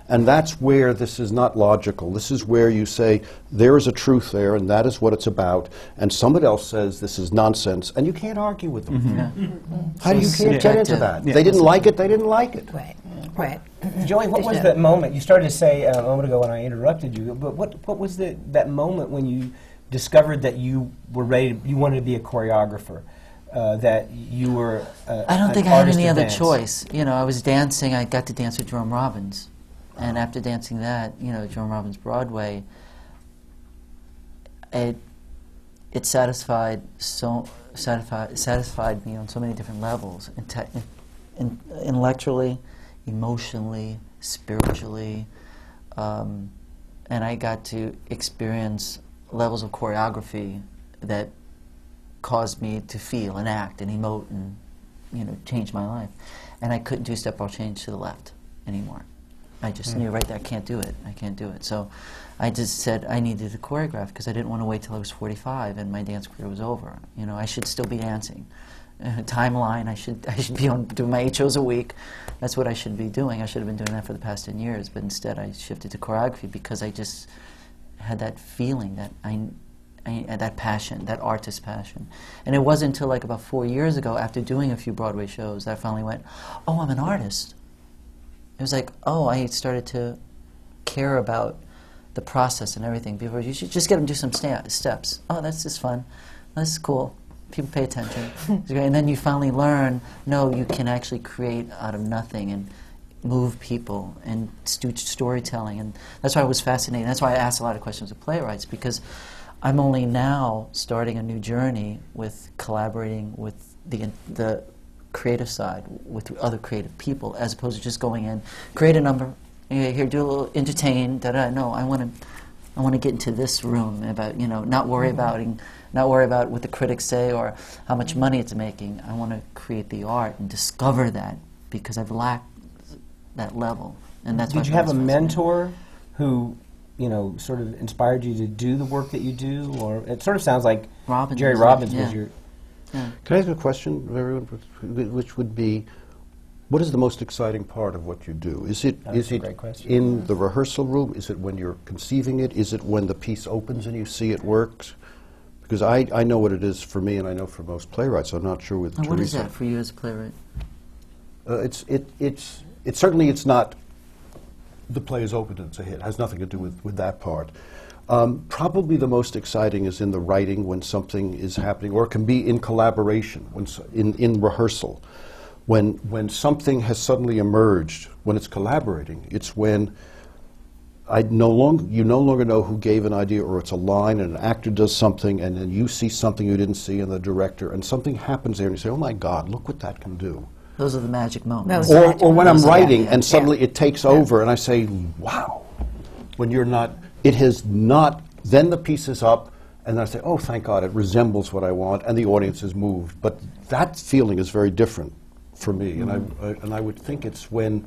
And that's where this is not logical. This is where you say there is a truth there, and that is what it's about. And somebody else says this is nonsense, and you can't argue with them. Mm-hmm. Yeah. Mm-hmm. How do you can't get into that? Yeah. They didn't like it. They didn't like it. Right. Right. Joey, what was that moment? You started to say uh, a moment ago when I interrupted you. But what what was the that moment when you discovered that you were ready, to, you wanted to be a choreographer, uh, that you were a, I don't think I had any other dance. choice. You know, I was dancing, I got to dance with Jerome Robbins. And after dancing that, you know, Jerome Robbins Broadway, it, it satisfied, so, satisfied, satisfied me on so many different levels, in, te in in, intellectually, emotionally, spiritually, um, and I got to experience levels of choreography that caused me to feel and act and emote and, you know, change my life. And I couldn't do step ball change to the left anymore. I just mm. knew right there, I can't do it, I can't do it. So I just said I needed to choreograph because I didn't want to wait till I was forty-five and my dance career was over. You know, I should still be dancing. Uh, timeline, I should, I should be on doing my eight shows a week. That's what I should be doing. I should have been doing that for the past ten years, but instead I shifted to choreography because I just had that feeling, that I, I, that passion, that artist passion. And it wasn't until like about four years ago, after doing a few Broadway shows, that I finally went, oh, I'm an artist. It was like, oh, I started to care about the process and everything. Before, you should just get them to do some st steps. Oh, that's just fun. That's cool. People pay attention. And then you finally learn, no, you can actually create out of nothing and move people and do storytelling. And that's why I was fascinated. That's why I asked a lot of questions of playwrights, because I'm only now starting a new journey with collaborating with the, the creative side, with other creative people, as opposed to just going in, create a number, here, do a little, entertain, da-da. No, I want to I want to get into this room about, you know, not worry about not worry about what the critics say or how much money it's making. I want to create the art and discover that, because I've lacked that level. And that's why. Did you have a mentor who, you know, sort of inspired you to do the work that you do? Or it sort of sounds like Robbins, Jerry Robbins yeah. was your... Yeah. Can I ask a question, everyone, which would be, what is the most exciting part of what you do? Is it, is it in the rehearsal room? Is it when you're conceiving it? Is it when the piece opens and you see it works? Because I, I know what it is for me, and I know for most playwrights. I'm not sure with Teresa. What is that for you as a playwright? Uh, it's, it, it's, it, certainly it's not the play is open and it's a hit. It has nothing to do with, with that part. Um, probably the most exciting is in the writing, when something is happening, or it can be in collaboration, when so in, in rehearsal. When, when something has suddenly emerged, when it's collaborating, it's when I no longer, you no longer know who gave an idea, or it's a line and an actor does something and then you see something you didn't see in the director, and something happens there and you say, oh my God, look what that can do. Those are the magic moments. Or, magic or when moments. I'm writing and suddenly yeah. it takes yeah. over and I say, wow. When you're not, it has not, then the piece is up. And then I say, oh, thank God, it resembles what I want, and the audience is moved. But that feeling is very different for me, mm-hmm. and I, I and I would think it's when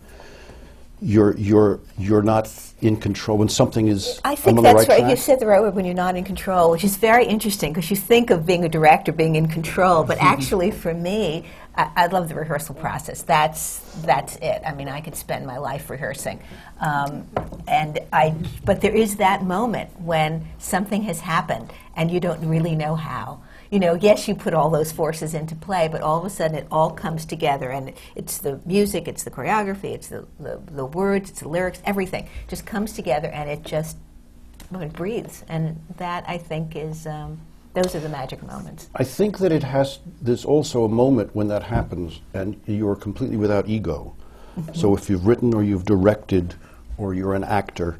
you're you're you're not in control, when something is. I think that's right. Track. You said the right word, when you're not in control, which is very interesting, because you think of being a director being in control, but actually, for me, I, I love the rehearsal process. That's that's it. I mean, I could spend my life rehearsing, um, and I. But there is that moment when something has happened and you don't really know how. You know, yes, you put all those forces into play, but all of a sudden it all comes together, and it's the music, it's the choreography, it's the, the, the words, it's the lyrics, everything just comes together, and it just, well, it breathes. And that, I think, is, um, those are the magic moments. I think that it has, there's also a moment when that happens, and you are completely without ego. So if you've written or you've directed or you're an actor,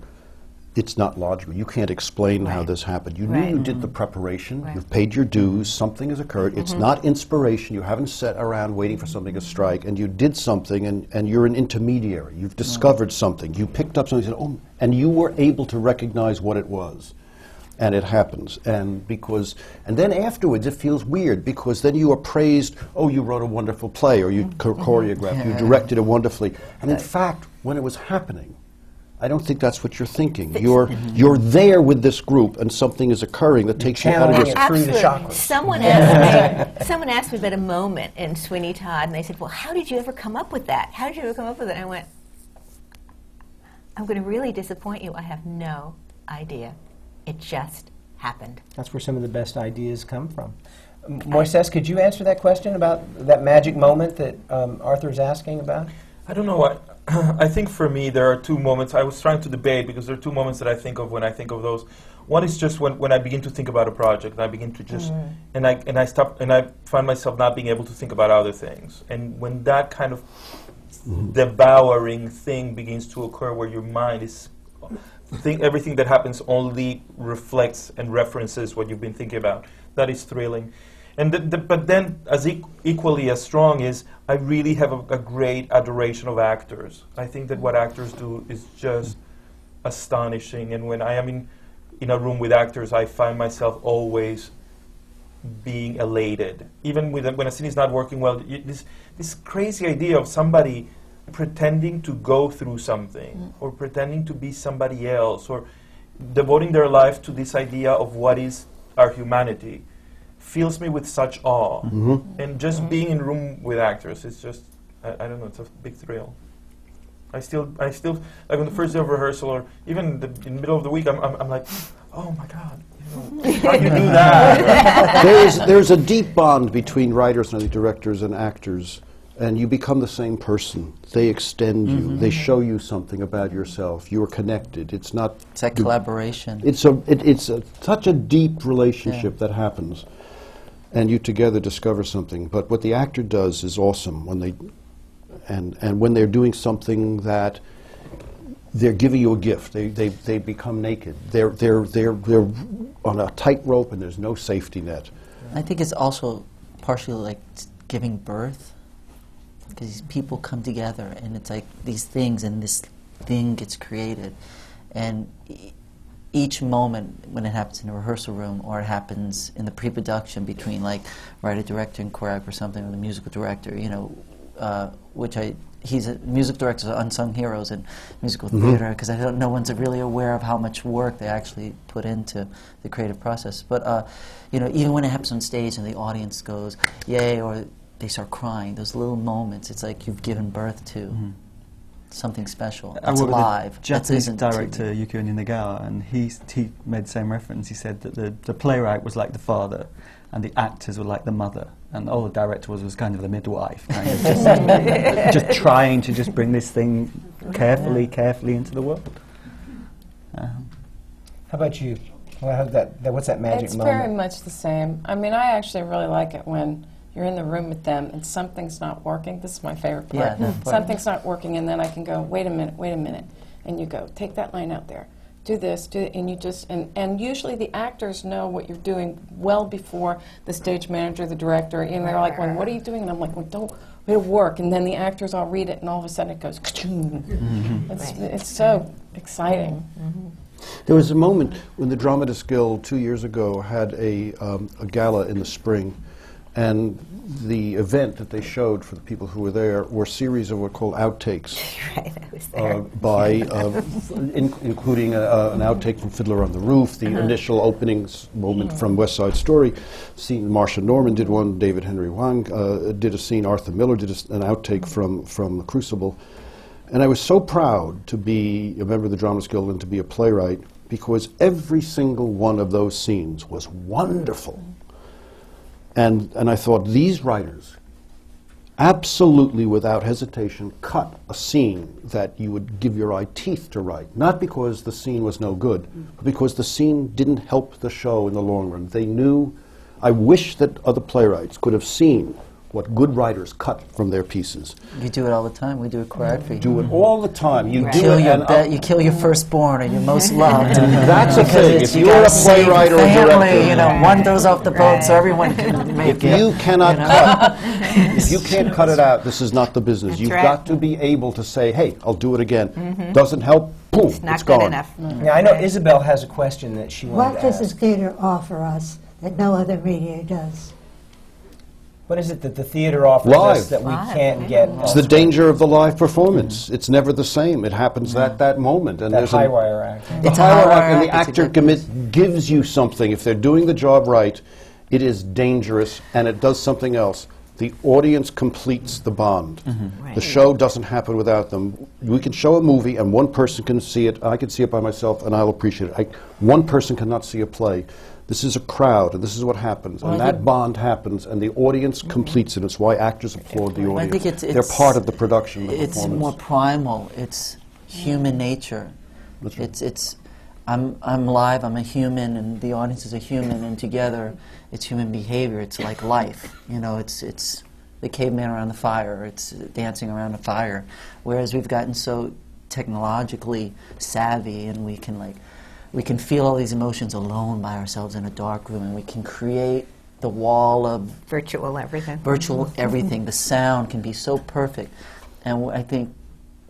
it's not logical. You can't explain right. how this happened. You right. knew you did the preparation. Right. You've paid your dues. Something has occurred. Mm-hmm. It's not inspiration. You haven't sat around waiting for something to strike. And you did something, and, and you're an intermediary. You've discovered right. something. You picked up something, and said, oh, and you were able to recognize what it was. And it happens. And because, and then afterwards, it feels weird, because then you are praised, oh, you wrote a wonderful play, or you mm-hmm. cho choreographed, yeah. you directed it wonderfully. And right. in fact, when it was happening, I don't think that's what you're thinking. You're mm-hmm. you're there with this group, and something is occurring that you takes you out of your absolutely. Chakras. Someone asked me. Someone asked me about a moment in Sweeney Todd, and they said, "Well, how did you ever come up with that? How did you ever come up with it?" And I went, "I'm going to really disappoint you. I have no idea. It just happened." That's where some of the best ideas come from. Um, Moises, could you answer that question about that magic moment that um, Arthur's asking about? I don't know what. I think for me there are two moments. I was trying to debate, because there are two moments that I think of when I think of those. One is just when, when I begin to think about a project, and I begin to just mm. and I and I stop and I find myself not being able to think about other things. And when that kind of mm. devouring thing begins to occur, where your mind is think everything that happens only reflects and references what you've been thinking about, that is thrilling. And the, the, but then, as e equally as strong is, I really have a, a great adoration of actors. I think that what actors do is just astonishing. And when I am in, in a room with actors, I find myself always being elated. Even with a, when a scene is not working well, you, this, this crazy idea of somebody pretending to go through something, mm. or pretending to be somebody else, or devoting their life to this idea of what is our humanity, fills me with such awe. Mm-hmm. And just mm-hmm. being in a room with actors, it's just, I, I don't know, it's a big thrill. I still, I still, like on the first day of rehearsal, or even the, in the middle of the week, I'm, I'm, I'm like, oh my God, you know, how do you do that? There's, there's a deep bond between writers and directors and actors, and you become the same person. They extend mm-hmm. you, they show you something about yourself, you're connected. It's not... It's a collaboration. It's, a, it, it's a, such a deep relationship yeah. that happens, and you together discover something. But what the actor does is awesome when they... And, and when they're doing something that they're giving you a gift, they, they, they become naked. They're, they're, they're, they're on a tightrope and there's no safety net. I think it's also partially like giving birth, because people come together and it's like these things and this thing gets created. And e each moment when it happens in a rehearsal room or it happens in the pre-production between like writer-director and choreo or something with a musical director, you know, Uh, which I, he's a music director, so unsung heroes in musical mm-hmm. theater, because I don't, no one's really aware of how much work they actually put into the creative process. But uh, you know, even when it happens on stage and the audience goes, yay, or they start crying, those little moments, it's like you've given birth to mm-hmm. something special. It's alive. Japanese director Yukio Ninagawa, and he, he made the same reference. He said that the, the playwright was like the father, and the actors were like the mother, and all the director was was kind of the midwife, kind of just, just trying to just bring this thing carefully, yeah. carefully into the world. Um. How about you? Well, how that, that, what's that magic it's moment? It's very much the same. I mean, I actually really like it when you're in the room with them and something's not working. This is my favorite part. Yeah, something's not working, and then I can go, wait a minute, wait a minute, and you go, take that line out there. Do this, do it, and you just, and, and usually the actors know what you're doing well before the stage manager, the director, and they're like, well, what are you doing? And I'm like, well, don't, it'll work. And then the actors all read it, and all of a sudden it goes, mm-hmm. it's, it's so exciting. Mm-hmm. There was a moment when the Dramatists Guild two years ago had a, um, a gala in the spring, and the event that they showed for the people who were there were a series of what are called outtakes. Right, I was there. Uh, by, uh, in, including a, uh, an outtake from Fiddler on the Roof, the uh-huh. initial openings moment yeah. from West Side Story. Scene, Marcia Norman did one, David Henry Hwang uh, did a scene, Arthur Miller did a, an outtake from, from The Crucible. And I was so proud to be a member of the Dramatists Guild and to be a playwright, because every single one of those scenes was wonderful. And, and I thought, these writers absolutely, without hesitation, cut a scene that you would give your eye teeth to write. Not because the scene was no good, but because the scene didn't help the show in the long run. They knew, I wish that other playwrights could have seen what good writers cut from their pieces. You do it all the time. We do it choreography. You do it all the time. You right. do kill it your and you kill your firstborn or your most loved. That's a thing. If you you're a playwright or a director, you know, right. one goes off the boat right. so everyone can make if it. If you cannot you know? cut, if you can't cut it out, this is not the business. That's You've right. got to be able to say, "Hey, I'll do it again." Mm-hmm. Doesn't help. Boom, it's not it's good gone. enough. Mm-hmm. Now I know Isabel has a question that she wanted to ask. What does this theater offer us that no other media does? What is it that the theater offers live. us that we live. can't get? It's the danger of the live performance. Mm-hmm. It's never the same. It happens mm-hmm. at that moment. And that there's high wire acting. The it's high wire acting. And the actor commit, gives you something. If they're doing the job right, it is dangerous, and it does something else. The audience completes the bond. Mm-hmm. right. The show doesn't happen without them. We can show a movie, and one person can see it. I can see it by myself, and I'll appreciate it. I, one person cannot see a play. This is a crowd, and this is what happens, well, and that bond happens, and the audience mm-hmm. completes it. It's why actors applaud the audience. I think it's, it's They're part of the production. The it's more primal. It's human nature. That's right. It's it's. I'm I'm live. I'm a human, and the audience is a human, and together, it's human behavior. It's like life. You know, it's it's the caveman around the fire. It's dancing around the fire. Whereas we've gotten so technologically savvy, and we can like. We can feel all these emotions alone by ourselves in a dark room, and we can create the wall of virtual everything. Virtual everything. The sound can be so perfect. And I think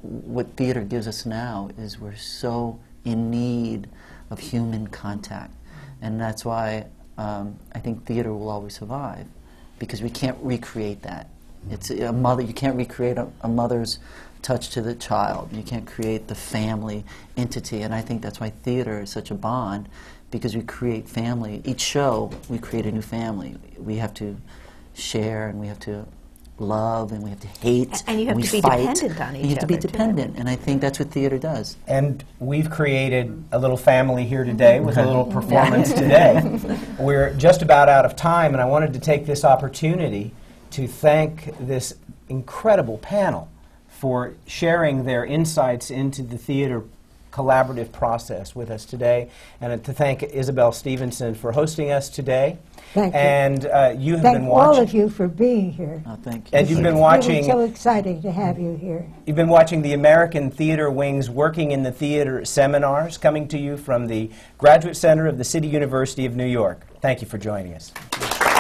what theater gives us now is we're so in need of human contact. And that's why um, I think theater will always survive, because we can't recreate that. It's a mother, you can't recreate a, a mother's touch to the child. You can't create the family entity. And I think that's why theater is such a bond, because we create family. Each show, we create a new family. We have to share, and we have to love, and we have to hate, and you have and we to be fight. dependent on each other. You have to be dependent, too. And I think that's what theater does. And we've created a little family here today with a little performance today. We're just about out of time, and I wanted to take this opportunity to thank this incredible panel for sharing their insights into the theater collaborative process with us today, and to thank Isabel Stevenson for hosting us today. Thank you. And uh, you have thank been watching. Thank all of you for being here. Oh, thank you. And you've been watching. It's so exciting to have you here. You've been watching the American Theatre Wing's Working in the Theatre seminars, coming to you from the Graduate Center of the City University of New York. Thank you for joining us.